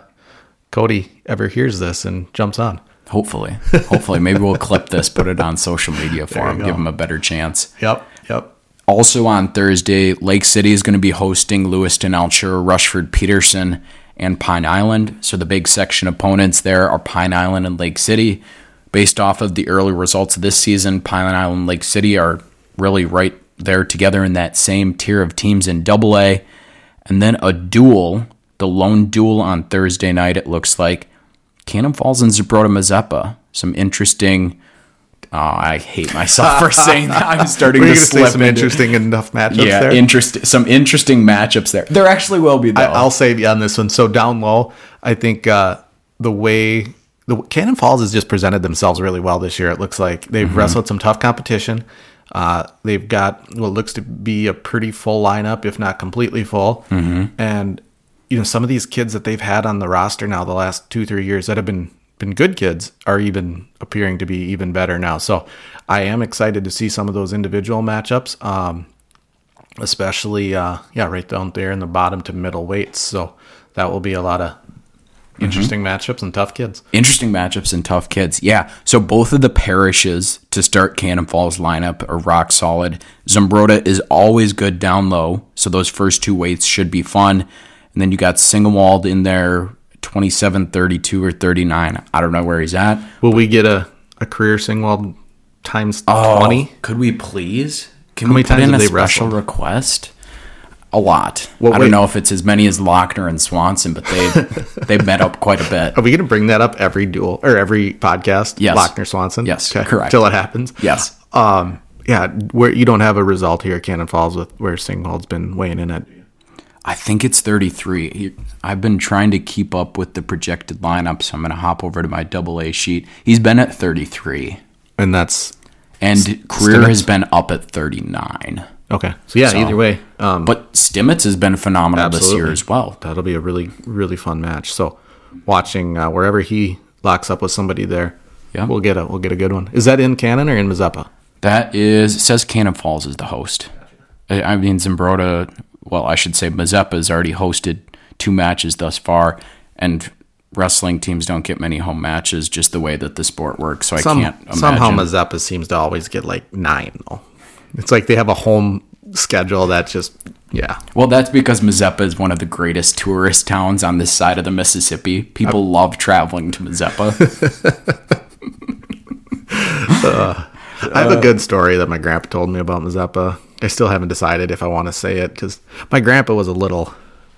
Cody ever hears this and jumps on. Hopefully, hopefully. Maybe we'll clip this, put it on social media for there him, give him a better chance. Yep, yep. Also on Thursday, Lake City is going to be hosting Lewiston, Altura, Rushford, Peterson, and Pine Island. So the big section opponents there are Pine Island and Lake City. Based off of the early results of this season, Pine Island and Lake City are really right there together in that same tier of teams in double A. And then a duel, the lone duel on Thursday night, it looks like. Cannon Falls and Zumbrota-Mazeppa. Some interesting... Oh, I hate myself for saying that. I'm starting to slip some into... interesting enough matchups yeah, there. Yeah, interest, some interesting matchups there. There actually will be, though. I, I'll save you on this one. So down low, I think uh, the way... the Cannon Falls has just presented themselves really well this year, it looks like. They've mm-hmm. wrestled some tough competition. Uh, they've got what looks to be a pretty full lineup, if not completely full. Mm-hmm. And you know, some of these kids that they've had on the roster now the last two, three years that have been... been good kids are even appearing to be even better now. So I am excited to see some of those individual matchups, um, especially, uh, yeah, right down there in the bottom to middle weights. So that will be a lot of interesting mm-hmm. matchups and tough kids. Interesting matchups and tough kids. Yeah. So both of the parishes to start Cannon Falls lineup are rock solid. Zumbrota is always good down low. So those first two weights should be fun. And then you got Singewald in there. twenty-seven, thirty-two, or thirty-nine. I don't know where he's at. Will we get a, a career Singwald times oh, twenty? Could we please? Can How we put in a special wrestled? request? A lot. Well, I wait. don't know if it's as many as Lochner and Swanson, but they've, they've met up quite a bit. Are we going to bring that up every duel or every podcast? Yes. Lochner, Swanson? Yes, okay. Correct. Until it happens? Yes. Um, yeah, where you don't have a result here at Cannon Falls with where Singhold's been weighing in at. I think it's thirty-three. I've been trying to keep up with the projected lineup, so I'm going to hop over to my double A sheet. He's been at thirty-three. And that's... And St- Career Stimmitz has been up at thirty-nine. Okay. So, yeah, so, either way. Um, but Stimmitz has been phenomenal absolutely. This year as well. That'll be a really, really fun match. So, watching uh, wherever he locks up with somebody there, yeah, we'll get a we'll get a good one. Is that in Cannon or in Mazeppa? That is... It says Cannon Falls is the host. I, I mean, Zumbrota... Well, I should say Mazeppa has already hosted two matches thus far, and wrestling teams don't get many home matches just the way that the sport works, so Some, I can't imagine. Somehow Mazeppa seems to always get like nine, though. It's like they have a home schedule that just, yeah. Well, that's because Mazeppa is one of the greatest tourist towns on this side of the Mississippi. People I'm... love traveling to Mazeppa. uh, I have a good story that my grandpa told me about Mazeppa. I still haven't decided if I want to say it because my grandpa was a little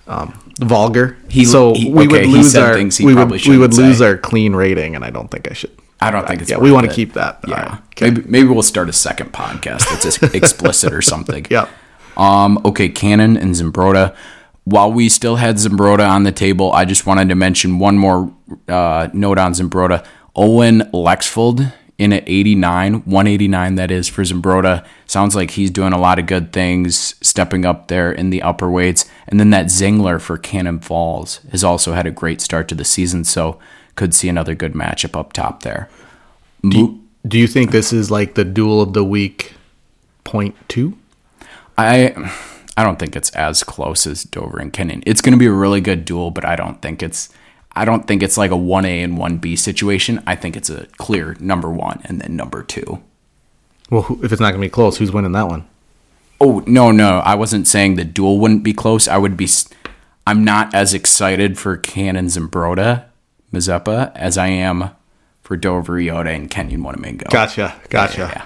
um, vulgar. He, so he, we okay, would lose he our things he we probably would we would say. lose our clean rating, and I don't think I should. I don't think it's yeah. We want to keep that. Yeah, right. okay. maybe maybe we'll start a second podcast that's explicit or something. Yeah. Um. Okay. Cannon and Zumbrota. While we still had Zumbrota on the table, I just wanted to mention one more uh, note on Zumbrota. Owen Lexfold. In at eighty-nine, one eighty-nine that is for Zumbrota. Sounds like he's doing a lot of good things, stepping up there in the upper weights. And then that Zingler for Cannon Falls has also had a great start to the season, so could see another good matchup up top there. Do you, do you think this is like the duel of the week point two? I I don't think it's as close as Dover and Kenyon. It's going to be a really good duel, but I don't think it's... I don't think it's like a one A and one B situation. I think it's a clear number one and then number two. Well, who, if it's not going to be close, who's winning that one? Oh, no, no. I wasn't saying the duel wouldn't be close. I would be... I'm not as excited for Cannon Zumbrota-Mazeppa as I am for Dover-Eyota and Kenyon Winnemingo. Gotcha, gotcha. Yeah, yeah, yeah.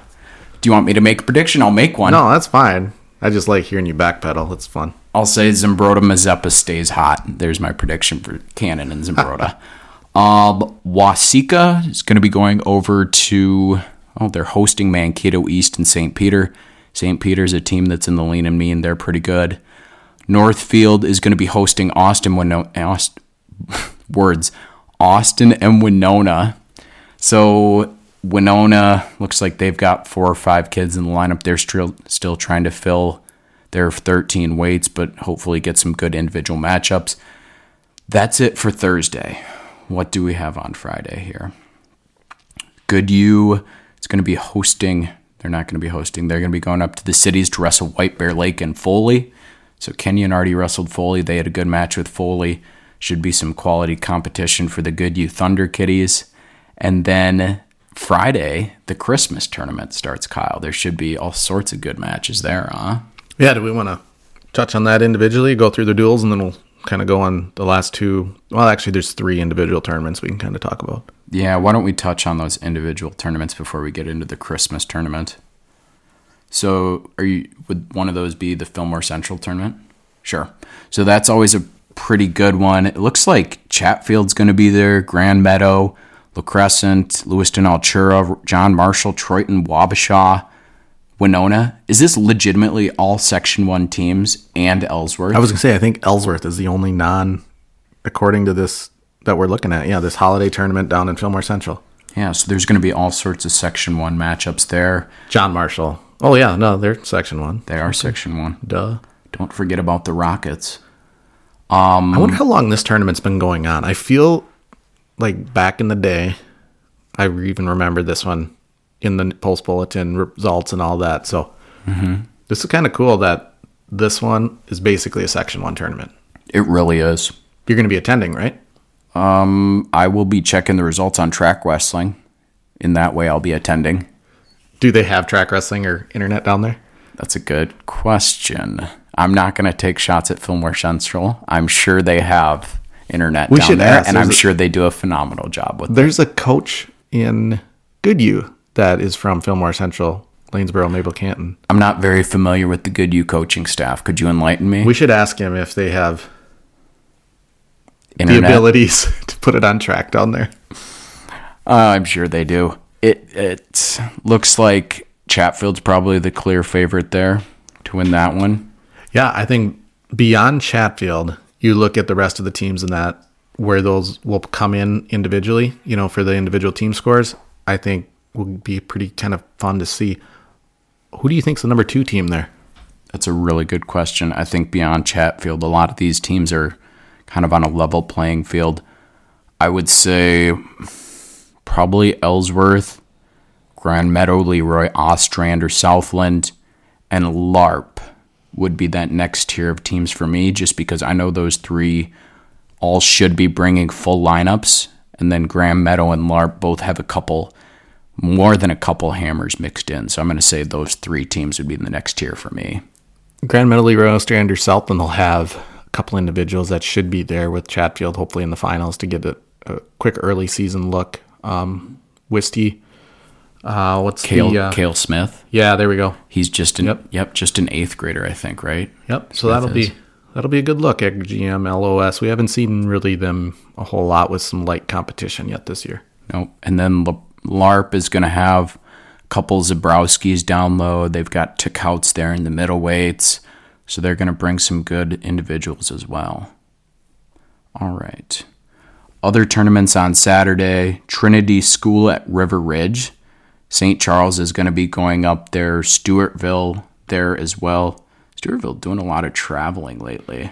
Do you want me to make a prediction? I'll make one. No, that's fine. I just like hearing you backpedal. It's fun. I'll say Zumbrota-Mazeppa stays hot. There's my prediction for Cannon and Zumbrota. um, Wasika is going to be going over to, oh, they're hosting Mankato East and Saint Peter. Saint Peter's a team that's in the lean and mean. They're pretty good. Northfield is going to be hosting Austin, Wino- Aust- words, Austin and Winona. So Winona looks like they've got four or five kids in the lineup. They're still still trying to fill their thirteen weights, but hopefully get some good individual matchups. That's it for Thursday. What do we have on Friday here? Goodhue is going to be hosting. They're not going to be hosting. They're going to be going up to the cities to wrestle White Bear Lake and Foley. So Kenyon already wrestled Foley. They had a good match with Foley. Should be some quality competition for the Goodhue Thunder Kitties. And then Friday, the Christmas tournament starts, Kyle. There should be all sorts of good matches there, huh? Yeah, do we want to touch on that individually, go through the duels, and then we'll kind of go on the last two? Well, actually, there's three individual tournaments we can kind of talk about. Yeah, why don't we touch on those individual tournaments before we get into the Christmas tournament? So are you would one of those be the Fillmore Central tournament? Sure. So that's always a pretty good one. It looks like Chatfield's going to be there, Grand Meadow, La Crescent, Lewiston Altura, John Marshall, Triton, Wabasha, Winona. Is this legitimately all Section one teams and Ellsworth? I was going to say, I think Ellsworth is the only non, according to this, that we're looking at. Yeah, this holiday tournament down in Fillmore Central. Yeah, so there's going to be all sorts of Section one matchups there. John Marshall. Oh, yeah, no, they're Section one. They are Section one. Duh. Don't forget about the Rockets. Um, I wonder how long this tournament's been going on. I feel like back in the day, I even remember this one. In the Pulse Bulletin results and all that. So mm-hmm. This is kind of cool that this one is basically a Section one tournament. It really is. You're going to be attending, right? Um, I will be checking the results on track wrestling. In that way, I'll be attending. Do they have track wrestling or internet down there? That's a good question. I'm not going to take shots at Fillmore Central. I'm sure they have internet we down there, ask. And there's I'm a, sure they do a phenomenal job with it. There's them. A coach in Goodhue that is from Fillmore Central, Lanesboro, Maple, Canton. I'm not very familiar with the Goodhue coaching staff. Could you enlighten me? We should ask him if they have Internet. The abilities to put it on track down there. Uh, I'm sure they do. It it looks like Chatfield's probably the clear favorite there to win that one. Yeah, I think beyond Chatfield, you look at the rest of the teams in that, where those will come in individually, you know, for the individual team scores, I think will be pretty kind of fun to see. Who do you think's the number two team there? That's a really good question. I think beyond Chatfield, a lot of these teams are kind of on a level playing field. I would say probably Ellsworth, Grand Meadow, Leroy, Ostrander, Southland, and LARP would be that next tier of teams for me, just because I know those three all should be bringing full lineups, and then Grand Meadow and LARP both have a couple, more than a couple hammers mixed in. So I'm going to say those three teams would be in the next tier for me. Grand Meadow, Leroy, Ostrander, Southland will have a couple individuals that should be there with Chatfield, hopefully in the finals to get a, a quick early season look. Um, Wistie, uh, what's Cale, the, uh, Cale Smith? Yeah, there we go. He's just an yep, yep just an eighth grader, I think, right? Yep. So Smith that'll is. be that'll be a good look at G M L O S. We haven't seen really them a whole lot with some light competition yet this year. Nope. And then LARP is going to have a couple Zabrowskis down low. They've got Tukouts there in the middleweights. So they're going to bring some good individuals as well. All right. Other tournaments on Saturday, Trinity School at River Ridge. Saint Charles is going to be going up there. Stewartville there as well. Stewartville doing a lot of traveling lately.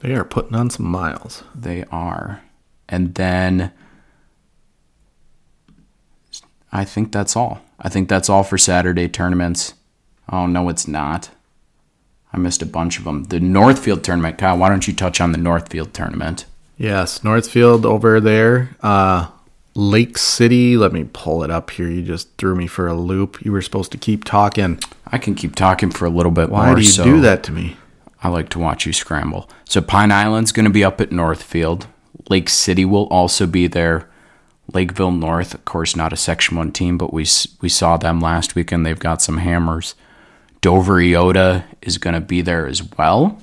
They are putting on some miles. They are. And then I think that's all. I think that's all for Saturday tournaments. Oh, no, it's not. I missed a bunch of them. The Northfield tournament. Kyle, why don't you touch on the Northfield tournament? Yes, Northfield over there. Uh, Lake City. Let me pull it up here. You just threw me for a loop. You were supposed to keep talking. I can keep talking for a little bit Why more. Why do you so do that to me? I like to watch you scramble. So Pine Island's going to be up at Northfield. Lake City will also be there. Lakeville North, of course, not a Section one team, but we we saw them last week, and they've got some hammers. Dover-Eyota is going to be there as well.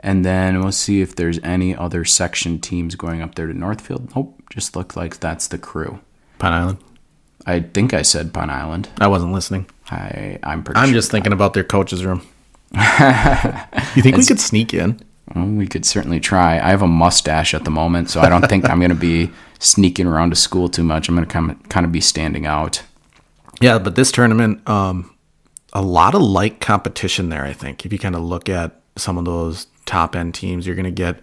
And then we'll see if there's any other section teams going up there to Northfield. Nope, just look like that's the crew. Pine Island? I think I said Pine Island. I wasn't listening. I, I'm pretty I'm sure just thinking I... about their coach's room. You think we could sneak in? Well, we could certainly try. I have a mustache at the moment, so I don't think I'm going to be sneaking around to school too much. I'm going to kind of be standing out. Yeah, but this tournament, um, a lot of like competition there, I think. If you kind of look at some of those top-end teams, you're going to get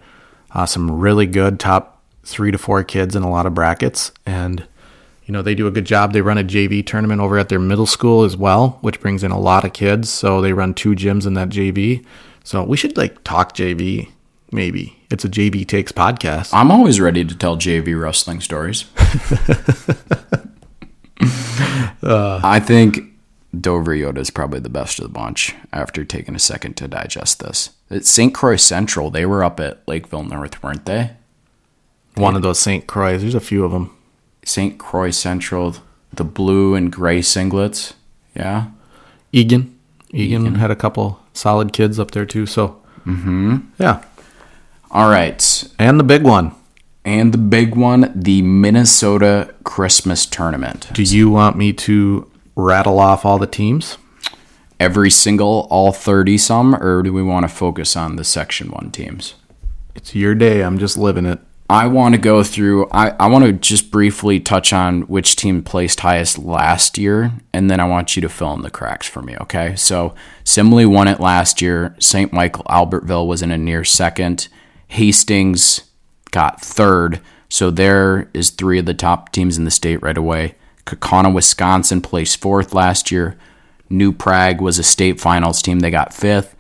uh, some really good top three to four kids in a lot of brackets. And, you know, they do a good job. They run a J V tournament over at their middle school as well, which brings in a lot of kids. So they run two gyms in that J V. So we should, like, talk J V, maybe. It's a J V Takes podcast. I'm always ready to tell J V wrestling stories. uh, I think Dover-Eyota is probably the best of the bunch after taking a second to digest this. It's Saint Croix Central. They were up at Lakeville North, weren't they? One they, of those Saint Croix. There's a few of them. Saint Croix Central, the blue and gray singlets. Yeah. Egan. Egan, Egan. had a couple solid kids up there too. So, mm-hmm. yeah. All right. And the big one. And the big one, the Minnesota Christmas Tournament. Do you want me to rattle off all the teams? Every single, all thirty some, or do we want to focus on the Section one teams? It's your day. I'm just living it. I want to go through, I, I want to just briefly touch on which team placed highest last year, and then I want you to fill in the cracks for me, okay? So, Simley won it last year. Saint Michael Albertville was in a near second. Hastings got third. So, there is three of the top teams in the state right away. Kaukauna, Wisconsin placed fourth last year. New Prague was a state finals team. They got fifth.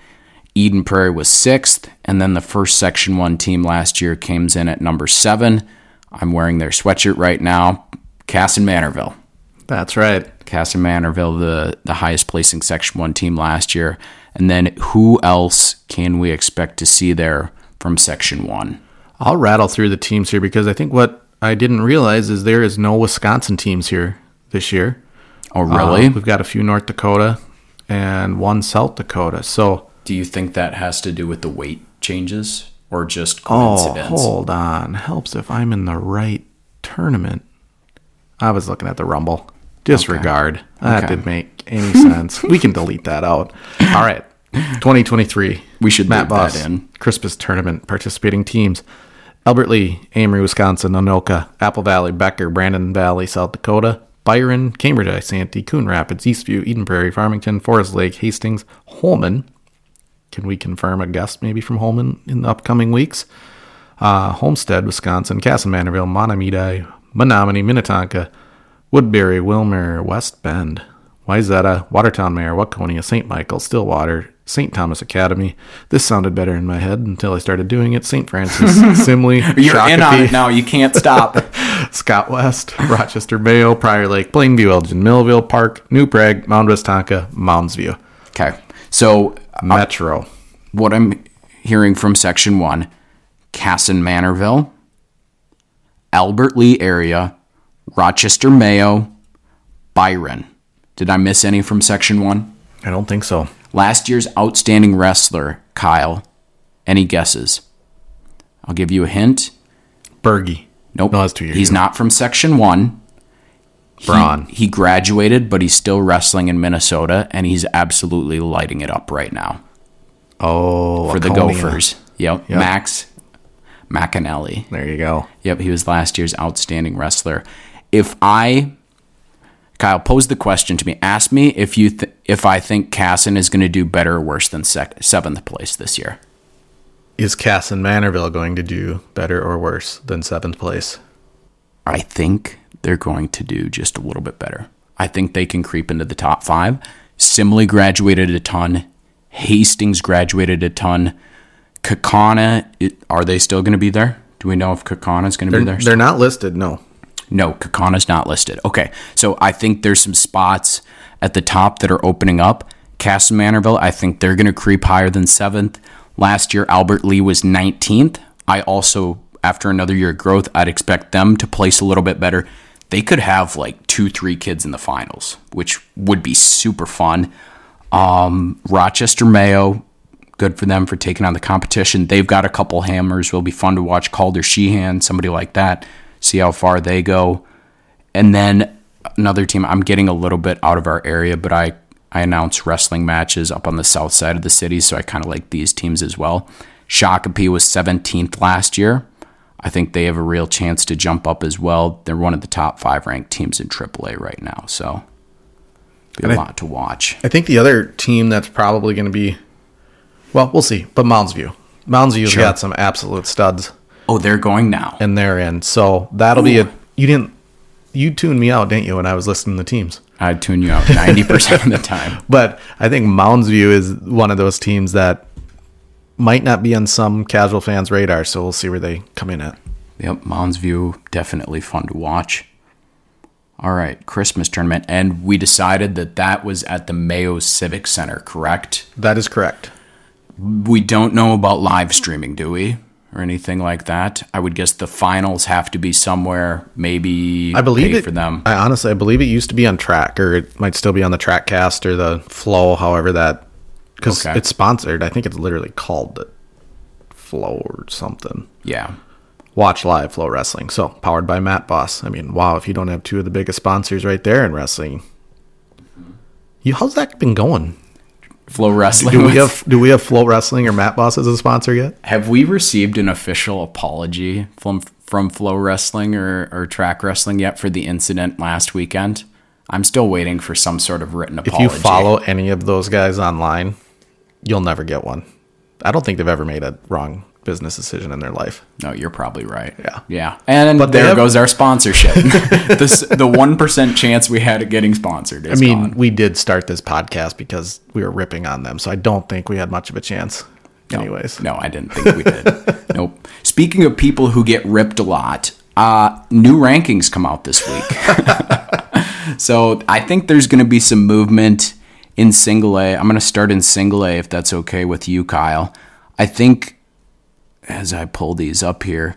Eden Prairie was sixth, and then the first Section one team last year came in at number seven. I'm wearing their sweatshirt right now, Cass and Manorville. That's right. Cass and Manorville, the, the highest placing Section one team last year. And then who else can we expect to see there from Section one? I'll rattle through the teams here because I think what I didn't realize is there is no Wisconsin teams here this year. Oh, really? Uh, we've got a few North Dakota and one South Dakota, so... Do you think that has to do with the weight changes or just coincidence? Oh, hold on. Helps if I'm in the right tournament. I was looking at the Rumble. Disregard. Okay. That okay. didn't make any sense. We can delete that out. All right. twenty twenty-three. We should map that in. Christmas tournament participating teams. Albert Lee, Amory, Wisconsin, Anoka, Apple Valley, Becker, Brandon Valley, South Dakota, Byron, Cambridge, Santee, Coon Rapids, Eastview, Eden Prairie, Farmington, Forest Lake, Hastings, Holman. Can we confirm a guest maybe from Holman in the upcoming weeks? Uh, Homestead, Wisconsin, Casson, Manorville, Menominee, Menominee, Minnetonka, Woodbury, Wilmer, West Bend, Wayzata, Watertown Mayor, Waconia, Saint Michael, Stillwater, Saint Thomas Academy. This sounded better in my head until I started doing it. Saint Francis, Simley, You're Shakopee, in on it now. You can't stop. Scott West, Rochester Mayo, Prior Lake, Plainview, Elgin, Millville, Park, New Prague, Mound West Tonka, Mounds View. Okay. So Metro. Uh, what I'm hearing from Section one, Casson Manorville, Albert Lee area, Rochester Mayo, Byron. Did I miss any from Section one? I don't think so. Last year's outstanding wrestler, Kyle. Any guesses? I'll give you a hint. Berge. Nope. No, that's two years He's ago. Not from Section one. Braun. He, he graduated, but he's still wrestling in Minnesota, and he's absolutely lighting it up right now. Oh, for Waconia. The Gophers. Yep. yep. Max McAnally. There you go. Yep, he was last year's outstanding wrestler. If I... Kyle, pose the question to me. Ask me if you th- if I think Casson is going to do better or worse than sec- seventh place this year. Is Casson Manorville going to do better or worse than seventh place? I think they're going to do just a little bit better. I think they can creep into the top five. Simley graduated a ton. Hastings graduated a ton. Kakana, it, are they still going to be there? Do we know if Kakana is going to be there? Still? They're not listed, no. No, Kakana's not listed. Okay, so I think there's some spots at the top that are opening up. Casson Manorville, I think they're going to creep higher than seventh. Last year, Albert Lee was nineteenth. I also, after another year of growth, I'd expect them to place a little bit better. They could have like two, three kids in the finals, which would be super fun. Um, Rochester Mayo, good for them for taking on the competition. They've got a couple hammers. It'll be fun to watch Calder Sheehan, somebody like that. See how far they go. And then another team, I'm getting a little bit out of our area, but I, I announce wrestling matches up on the south side of the city, so I kind of like these teams as well. Shakopee was seventeenth last year. I think they have a real chance to jump up as well. They're one of the top five ranked teams in triple A right now, so be a I, lot to watch. I think the other team that's probably going to be, well, we'll see, but Mounds View. Mounds View's sure. got some absolute studs. Oh, they're going now. And they're in. So that'll Ooh. be a you didn't you tuned me out, didn't you, when I was listing the teams? I'd tune you out ninety percent of the time. But I think Mounds View is one of those teams that might not be on some casual fans' radar, so we'll see where they come in at. Yep, Mounds View, definitely fun to watch. All right, Christmas tournament. And we decided that that was at the Mayo Civic Center, correct? That is correct. We don't know about live streaming, do we? Or anything like that. I would guess the finals have to be somewhere. Maybe I believe pay it, for them. I honestly, I believe it used to be on Track, or it might still be on the Trackcast or the Flow, however that, because okay. it's sponsored. I think it's literally called the Flow or something. Yeah. Watch live Flow Wrestling. So powered by Matt Boss. I mean, wow! If you don't have two of the biggest sponsors right there in wrestling, you how's that been going? Flow Wrestling. Do we with, have do we have Flow Wrestling or Matt Boss as a sponsor yet? Have we received an official apology from from Flow Wrestling or, or Track Wrestling yet for the incident last weekend? I'm still waiting for some sort of written apology. If you follow any of those guys online, you'll never get one. I don't think they've ever made a wrong business decision in their life. No, you're probably right. Yeah. Yeah. And but there have... goes our sponsorship. this, the one percent chance we had at getting sponsored is I mean, gone. We did start this podcast because we were ripping on them, so I don't think we had much of a chance. No, anyways. No, I didn't think we did. Nope. Speaking of people who get ripped a lot, uh, new rankings come out this week. So I think there's going to be some movement in single A. I'm going to start in single A if that's okay with you, Kyle. I think... As I pull these up here,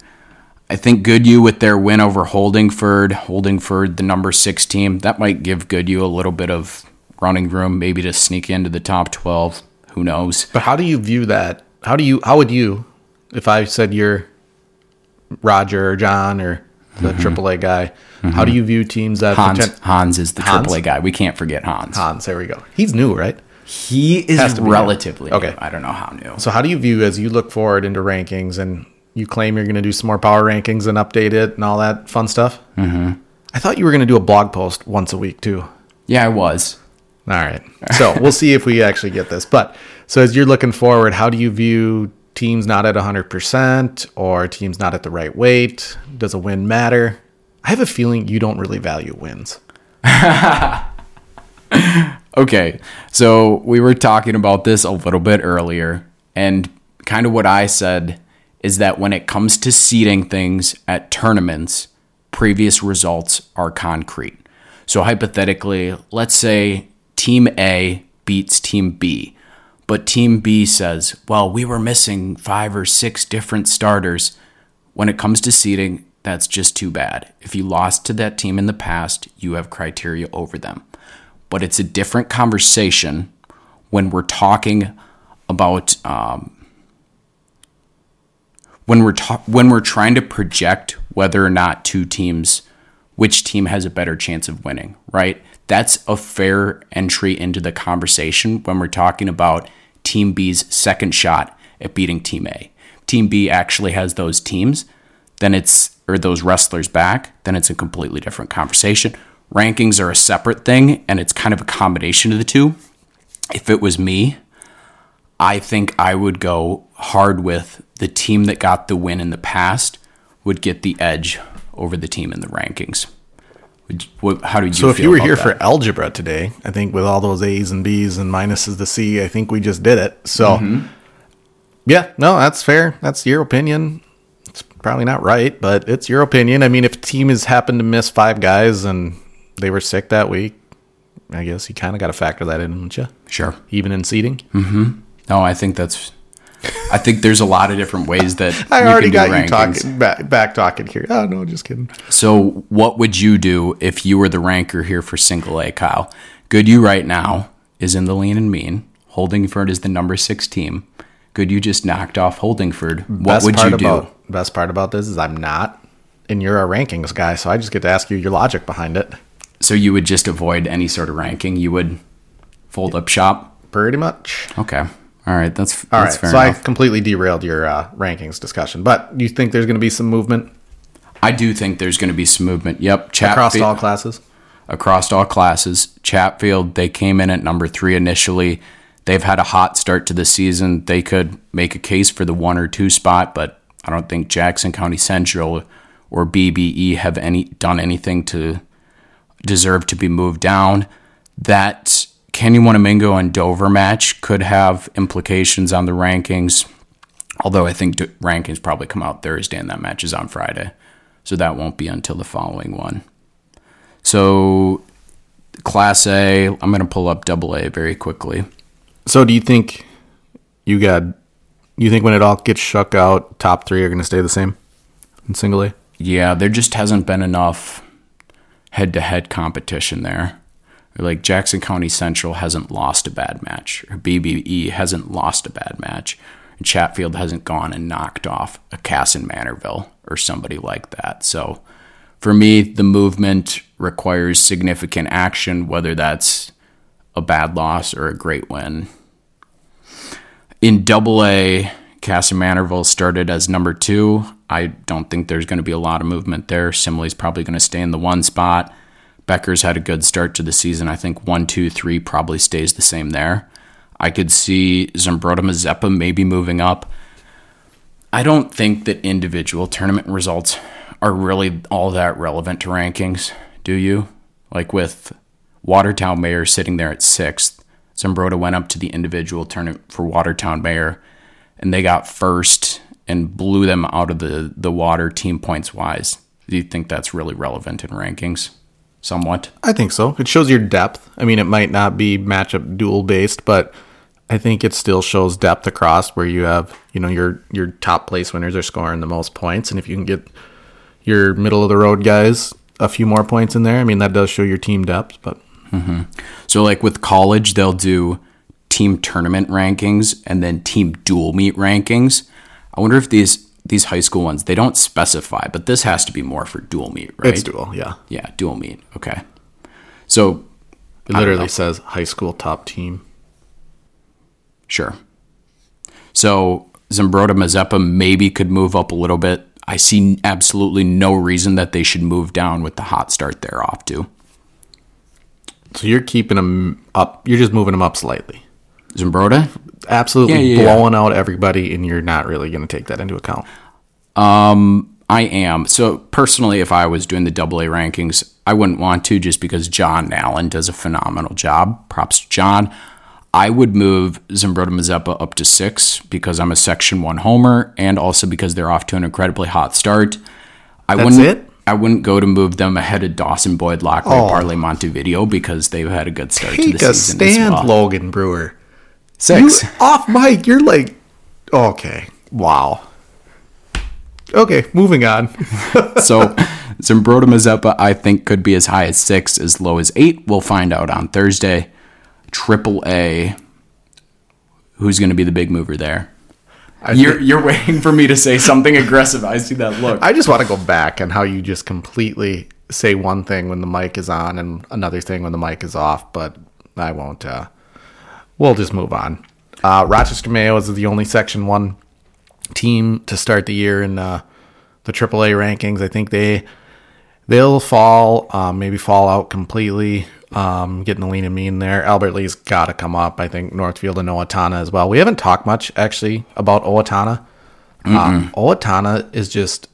I think Goodhue with their win over Holdingford, Holdingford, the number six team, that might give Goodhue a little bit of running room, maybe to sneak into the top twelve. Who knows? But how do you view that? How do you? How would you, if I said you're Roger or John or the mm-hmm. triple A guy, Mm-hmm. How do you view teams that... Hans, pretend- Hans is the Hans? triple A guy. We can't forget Hans. Hans, there we go. He's new, right? He is relatively new. Okay. I don't know how new. So how do you view, as you look forward into rankings and you claim you're going to do some more power rankings and update it and all that fun stuff? Mm-hmm. I thought you were going to do a blog post once a week, too. Yeah, I was. All right. So we'll see if we actually get this. But so as you're looking forward, how do you view teams not at one hundred percent or teams not at the right weight? Does a win matter? I have a feeling you don't really value wins. Okay. So we were talking about this a little bit earlier. And kind of what I said is that when it comes to seeding things at tournaments, previous results are concrete. So hypothetically, let's say Team A beats Team B, but Team B says, well, we were missing five or six different starters. When it comes to seeding, that's just too bad. If you lost to that team in the past, you have criteria over them. But it's a different conversation when we're talking about um, when we're ta- when we're trying to project whether or not two teams, which team has a better chance of winning, right? That's a fair entry into the conversation when we're talking about Team B's second shot at beating Team A. Team B actually has those teams, then it's or those wrestlers back, then it's a completely different conversation. Rankings are a separate thing, and it's kind of a combination of the two. If it was me, I think I would go hard with the team that got the win in the past would get the edge over the team in the rankings. How do you feel about that? So if you were here for algebra today, I think with all those A's and B's and minuses the C, I think we just did it. So, mm-hmm. yeah, no, that's fair. That's your opinion. It's probably not right, but it's your opinion. I mean, if a team has happened to miss five guys and they were sick that week, I guess you kind of got to factor that in, don't you? Sure. Even in seeding? Mm-hmm. No, I think that's... I think there's a lot of different ways that I you already can do got rankings. You talking back, back talking here. Oh no, just kidding. So, what would you do if you were the ranker here for single A, Kyle? Goodhue right now is in the lean and mean. Holdingford is the number six team. Goodhue just knocked off Holdingford. What best would you about, do? Best part about this is I'm not, and you're a rankings guy, so I just get to ask you your logic behind it. So you would just avoid any sort of ranking. You would fold up shop. Pretty much. Okay. All right, that's, that's All right, fair so enough. I completely derailed your uh, rankings discussion, but you think there's going to be some movement? I do think there's going to be some movement, yep. Chatfield, across all classes? Across all classes. Chatfield, they came in at number three initially. They've had a hot start to the season. They could make a case for the one or two spot, but I don't think Jackson County Central or B B E have any done anything to deserve to be moved down. That's... Kenyon Wanamingo and Dover match could have implications on the rankings, although I think rankings probably come out Thursday and that match is on Friday, so that won't be until the following one. So Class A, I'm going to pull up Double A very quickly. So do you think you got? You think when it all gets shook out, top three are going to stay the same in Single A? Yeah, there just hasn't been enough head-to-head competition there. Like Jackson County Central hasn't lost a bad match, or B B E hasn't lost a bad match, and Chatfield hasn't gone and knocked off a Cass and Manorville or somebody like that. So for me, the movement requires significant action, whether that's a bad loss or a great win. In Double A, Cass and Manorville started as number two. I don't think there's going to be a lot of movement there. Simley's probably going to stay in the one spot. Becker's had a good start to the season. I think one, two, three probably stays the same there. I could see Zumbrota-Mazeppa maybe moving up. I don't think that individual tournament results are really all that relevant to rankings, do you? Like with Watertown Mayor sitting there at sixth, Zumbrota went up to the individual tournament for Watertown Mayor, and they got first and blew them out of the, the water team points-wise. Do you think that's really relevant in rankings? Somewhat. I think so. It shows your depth. I mean, it might not be matchup duel based, but I think it still shows depth across where you have, you know, your your top place winners are scoring the most points. And if you can get your middle of the road guys a few more points in there, I mean, that does show your team depth. But mm-hmm. So like with college, they'll do team tournament rankings and then team dual meet rankings. I wonder if these these high school ones, they don't specify, but this has to be more for dual meet, right? It's dual, yeah. Yeah, dual meet. Okay. So it literally says high school top team. Sure. So Zumbrota-Mazeppa maybe could move up a little bit. I see absolutely no reason that they should move down with the hot start they're off to. So you're keeping them up. You're just moving them up slightly. Zumbrota? Absolutely yeah, yeah, blowing yeah. out everybody, and you're not really going to take that into account. Um, I am. So personally, if I was doing the double A rankings, I wouldn't want to, just because John Allen does a phenomenal job. Props to John. I would move Zumbrota-Mazeppa up to six because I'm a Section one homer, and also because they're off to an incredibly hot start. I That's wouldn't, it? I wouldn't go to move them ahead of Dawson, Boyd, Lockley, oh. Parley, Montevideo, because they've had a good start Take to the season stand, as well. Logan Brewer. Six. You, off mic, you're like, okay, wow. Okay, moving on. So Zumbrota-Mazeppa, I think, could be as high as six, as low as eight. We'll find out on Thursday. Triple A, who's going to be the big mover there? I you're think, you're waiting for me to say something aggressive. I see that look. I just want to go back on how you just completely say one thing when the mic is on and another thing when the mic is off, but I won't. Uh, we'll just move on. Uh, Rochester Mayo is the only Section one team to start the year in uh, the Triple A rankings. I think they, they'll fall, uh, maybe fall out completely. Um, getting the lean and mean there. Albert Lee's got to come up. I think Northfield and Owatonna as well. We haven't talked much actually about Owatonna. Um, Owatonna is just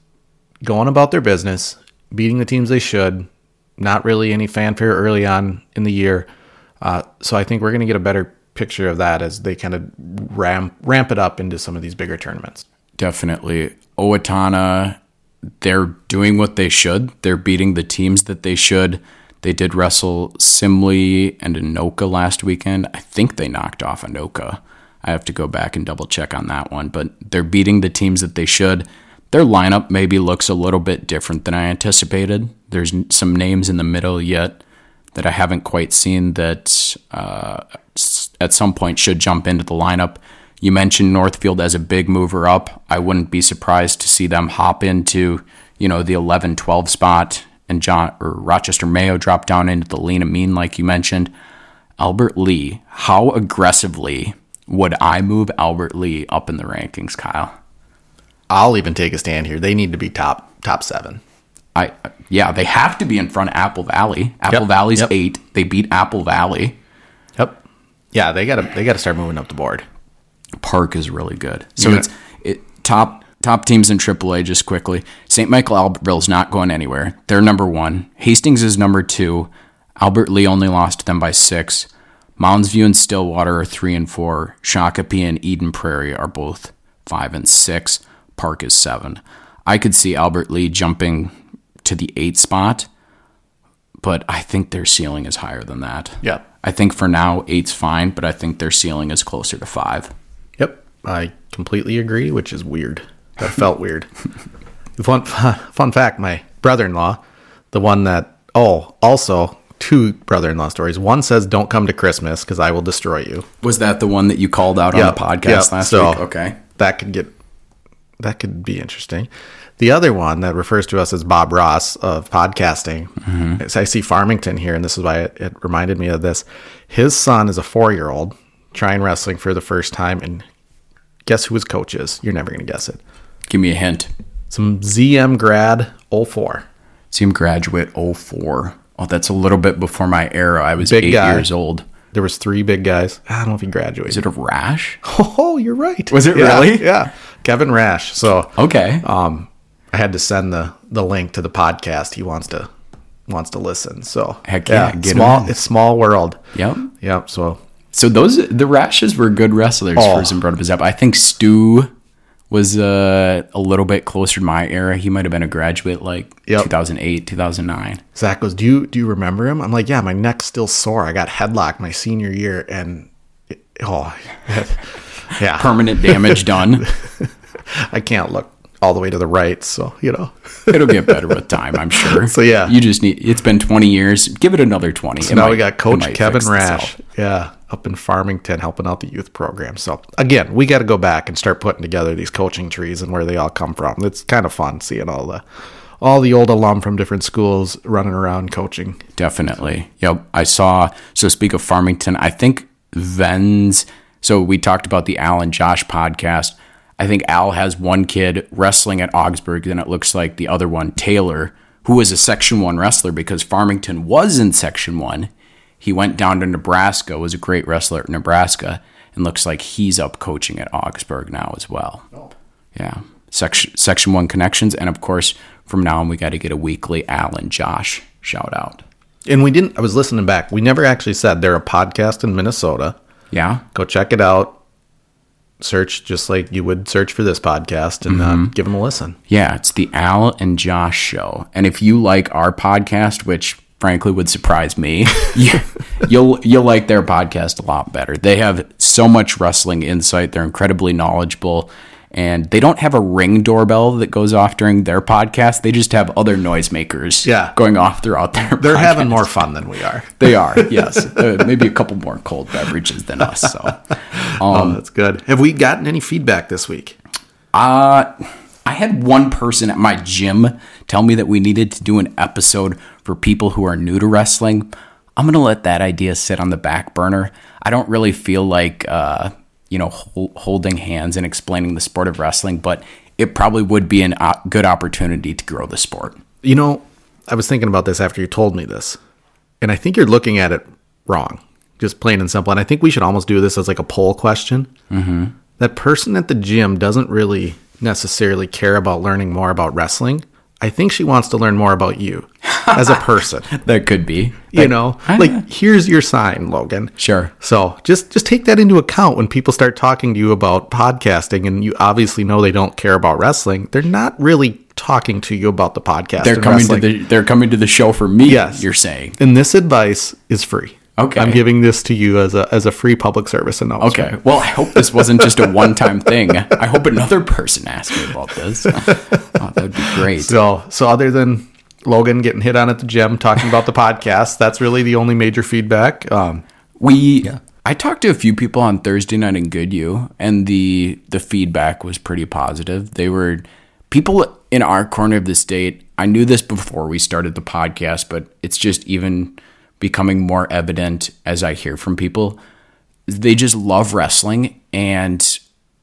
going about their business, beating the teams they should. Not really any fanfare early on in the year. Uh, so I think we're going to get a better picture of that as they kind of ramp ramp it up into some of these bigger tournaments. Definitely. Owatonna, they're doing what they should. They're beating the teams that they should. They did wrestle Simley and Anoka last weekend. I think they knocked off Anoka. I have to go back and double check on that one, but they're beating the teams that they should. Their lineup maybe looks a little bit different than I anticipated. There's some names in the middle yet that I haven't quite seen that uh, at some point should jump into the lineup. You mentioned Northfield as a big mover up. I wouldn't be surprised to see them hop into, you know, the eleven twelve spot. And John or Rochester Mayo dropped down into the lean and mean, like you mentioned. Albert Lee, how aggressively would I move Albert Lee up in the rankings, Kyle? I'll even take a stand here. They need to be top top seven. I yeah, they have to be in front of Apple Valley. Apple yep, Valley's yep. eight. They beat Apple Valley. Yep. Yeah, they gotta they gotta start moving up the board. Park is really good. So yeah. it's it top. Top teams in Triple A, just quickly. Saint Michael Albertville is not going anywhere. They're number one. Hastings is number two. Albert Lee only lost to them by six. Mounds View and Stillwater are three and four. Shakopee and Eden Prairie are both five and six. Park is seven. I could see Albert Lee jumping to the eight spot, but I think their ceiling is higher than that. Yeah. I think for now, eight's fine, but I think their ceiling is closer to five. Yep. I completely agree, which is weird. That felt weird. Fun, fun fact, my brother-in-law, the one that, oh, also two brother-in-law stories. One says, don't come to Christmas because I will destroy you. Was that the one that you called out yep, on the podcast yep, last so week? Okay. That could get, that could be interesting. The other one that refers to us as Bob Ross of podcasting, mm-hmm. so I see Farmington here, and this is why it, it reminded me of this. His son is a four-year-old trying wrestling for the first time, and guess who his coach is? You're never going to guess it. Give me a hint. Some Z M grad oh four. Z M graduate oh four. Oh, that's a little bit before my era. I was big eight guy. years old. There was three big guys. I don't know if he graduated. Is it a Rash? Oh, you're right. Was it yeah, really? Yeah. Kevin Rash. So okay. Um, I had to send the, the link to the podcast. He wants to wants to listen. So heck yeah, yeah. Get small. Him. It's small world. Yep. Yep. So so those the Rashes were good wrestlers oh. for Zumbrota-Mazeppa. I think Stu was uh, a little bit closer to my era. He might have been a graduate like yep. two thousand eight, two thousand nine. Zach goes, do you do you remember him? I'm like, yeah, my neck's still sore. I got headlocked my senior year, and it, oh, yeah, permanent damage done. I can't look all the way to the right, so you know it'll get better with time, I'm sure. So yeah, you just need. It's been twenty years. Give it another twenty. So it now might, we got Coach Kevin Rash. Itself. Yeah, up in Farmington helping out the youth program. So again, we got to go back and start putting together these coaching trees and where they all come from. It's kind of fun seeing all the all the old alum from different schools running around coaching. Definitely. Yep. I saw, so speak of Farmington, I think Ven's, so we talked about the Al and Josh podcast. I think Al has one kid wrestling at Augsburg, then it looks like the other one, Taylor, who was a Section one wrestler because Farmington was in Section one. He went down to Nebraska, was a great wrestler at Nebraska, and looks like he's up coaching at Augsburg now as well. Oh. Yeah, Section Section one connections, and of course, from now on, we got to get a weekly Al and Josh shout-out. And we didn't, I was listening back, we never actually said they're a podcast in Minnesota. Yeah. Go check it out. Search just like you would search for this podcast and mm-hmm. uh, give them a listen. Yeah, it's the Al and Josh show. And if you like our podcast, which frankly would surprise me, you, you'll you'll like their podcast a lot better. They have so much wrestling insight. They're incredibly knowledgeable. And they don't have a Ring doorbell that goes off during their podcast. They just have other noisemakers yeah. going off throughout their They're podcast. Having more fun than we are. They are, yes. uh, maybe a couple more cold beverages than us. So, um, oh, that's good. Have we gotten any feedback this week? Uh, I had one person at my gym tell me that we needed to do an episode for people who are new to wrestling. I'm going to let that idea sit on the back burner. I don't really feel like... Uh, you know, holding hands and explaining the sport of wrestling, but it probably would be a op- good opportunity to grow the sport. You know, I was thinking about this after you told me this, and I think you're looking at it wrong, just plain and simple. And I think we should almost do this as like a poll question. Mm-hmm. That person at the gym doesn't really necessarily care about learning more about wrestling. I think she wants to learn more about you as a person. That could be. You like, know, like, here's your sign, Logan. Sure. So just, just take that into account when people start talking to you about podcasting, and you obviously know they don't care about wrestling. They're not really talking to you about the podcast. They're coming wrestling. to the they're coming to the show for me, yes. You're saying. And this advice is free. Okay. I'm giving this to you as a as a free public service announcement. Okay. Well, I hope this wasn't just a one-time thing. I hope another person asked me about this. Oh, that would be great. So, so other than Logan getting hit on at the gym, talking about the podcast, that's really the only major feedback. Um, we, yeah. I talked to a few people on Thursday night in Goodhue, and the the feedback was pretty positive. They were people in our corner of the state. I knew this before we started the podcast, but it's just even becoming more evident as I hear from people. They just love wrestling, and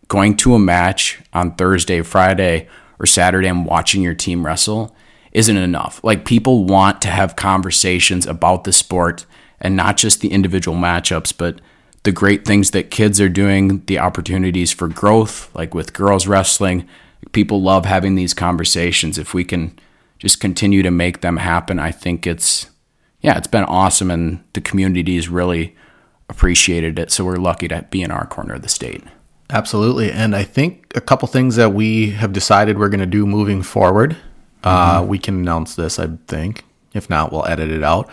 going to a match on Thursday, Friday, or Saturday and watching your team wrestle isn't enough. Like, people want to have conversations about the sport and not just the individual matchups, but the great things that kids are doing, the opportunities for growth, like with girls wrestling. People love having these conversations. If we can just continue to make them happen, I think it's Yeah, it's been awesome, and the community's really appreciated it, so we're lucky to be in our corner of the state. Absolutely, and I think a couple things that we have decided we're going to do moving forward, mm-hmm. uh, we can announce this, I think. If not, we'll edit it out.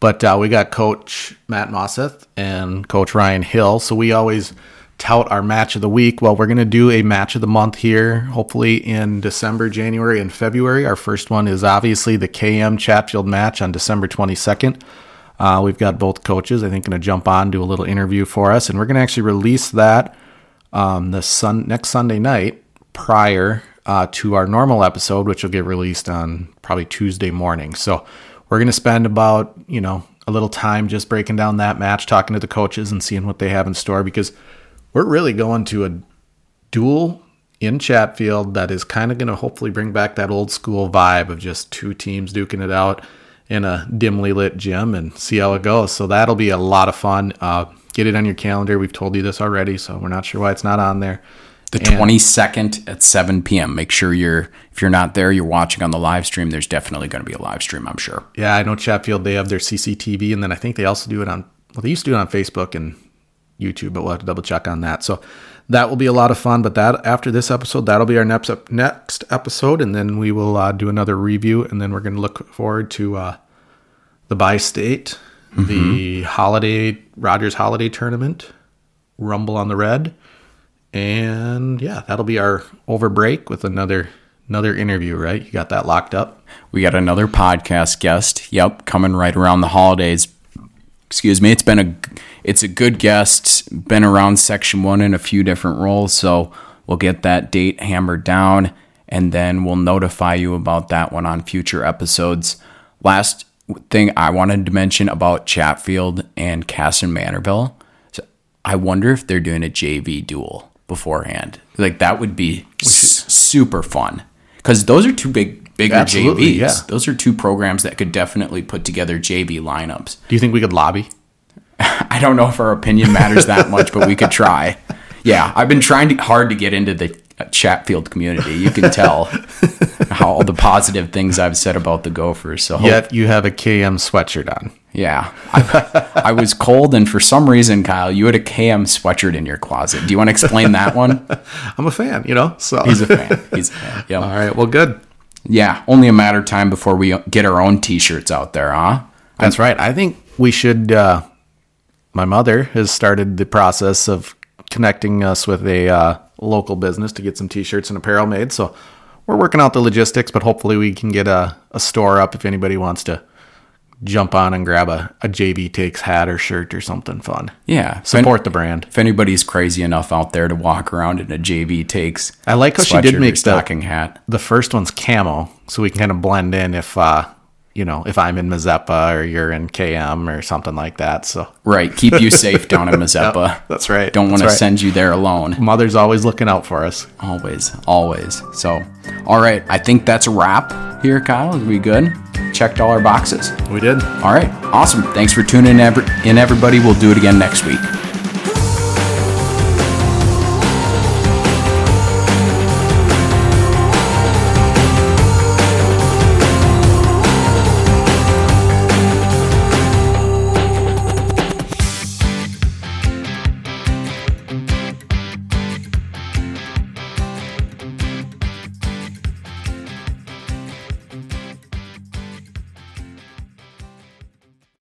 But uh, we got Coach Matt Mosseth and Coach Ryan Hill, so we always tout our match of the week. Well, we're going to do a match of the month here, hopefully in December, January, and February. Our first one is obviously the K M Chatfield match on December twenty-second. Uh, we've got both coaches, I think, going to jump on, do a little interview for us, and we're going to actually release that um, the sun- next Sunday night prior uh, to our normal episode, which will get released on probably Tuesday morning. So we're going to spend about, you know, a little time just breaking down that match, talking to the coaches and seeing what they have in store, because we're really going to a duel in Chatfield that is kind of going to hopefully bring back that old school vibe of just two teams duking it out in a dimly lit gym and see how it goes. So that'll be a lot of fun. Uh, get it on your calendar. We've told you this already, so we're not sure why it's not on there. The and twenty-second at seven p.m. Make sure you're, if you're not there, you're watching on the live stream. There's definitely going to be a live stream, I'm sure. Yeah, I know Chatfield, they have their C C T V, and then I think they also do it on, well, they used to do it on Facebook and YouTube, but we'll have to double check on that. So that will be a lot of fun, but that after this episode, that'll be our next next episode, and then we will uh, do another review, and then we're going to look forward to uh, the Bi-State, mm-hmm. the holiday Rogers Holiday Tournament, Rumble on the Red, and yeah, that'll be our over break with another another interview, right? You got that locked up? We got another podcast guest, yep, coming right around the holidays. excuse me, it's been a it's a good guest, been around Section one in a few different roles, so we'll get that date hammered down, and then we'll notify you about that one on future episodes. Last thing I wanted to mention about Chatfield and Cass and Manorville, so I wonder if they're doing a J V duel beforehand. Like, that would be s- super fun, because those are two big bigger Absolutely, J Vs. Yeah. Those are two programs that could definitely put together J V lineups. Do you think we could lobby? I don't know if our opinion matters that much, but we could try. Yeah, I've been trying to, hard to get into the Chatfield community. You can tell how all the positive things I've said about the Gophers. So yet you have a K M sweatshirt on. Yeah, I, I was cold, and for some reason, Kyle, you had a K M sweatshirt in your closet. Do you want to explain that one? I'm a fan, you know. So he's a fan. He's a fan. Yep. All right. Well, good. Yeah, only a matter of time before we get our own T-shirts out there, huh? That's right. I think we should. Uh, my mother has started the process of connecting us with a uh, local business to get some T-shirts and apparel made. So we're working out the logistics, but hopefully we can get a, a store up if anybody wants to jump on and grab a, a J V Takes hat or shirt or something fun. Yeah, support any, the brand. If anybody's crazy enough out there to walk around in a J V Takes, I like how she did make the stocking hat. The first one's camo, so we can kind of blend in if uh you know if I'm in Mazeppa or you're in K M or something like that. So right, keep you safe down in Mazeppa. Yep, that's right. Don't want right. to send you there alone. Mother's always looking out for us. Always, always. So, all right, I think that's a wrap here, Kyle. Are we good? Checked all our boxes. We did. All right. Awesome. Thanks for tuning in, every- in everybody. We'll do it again next week.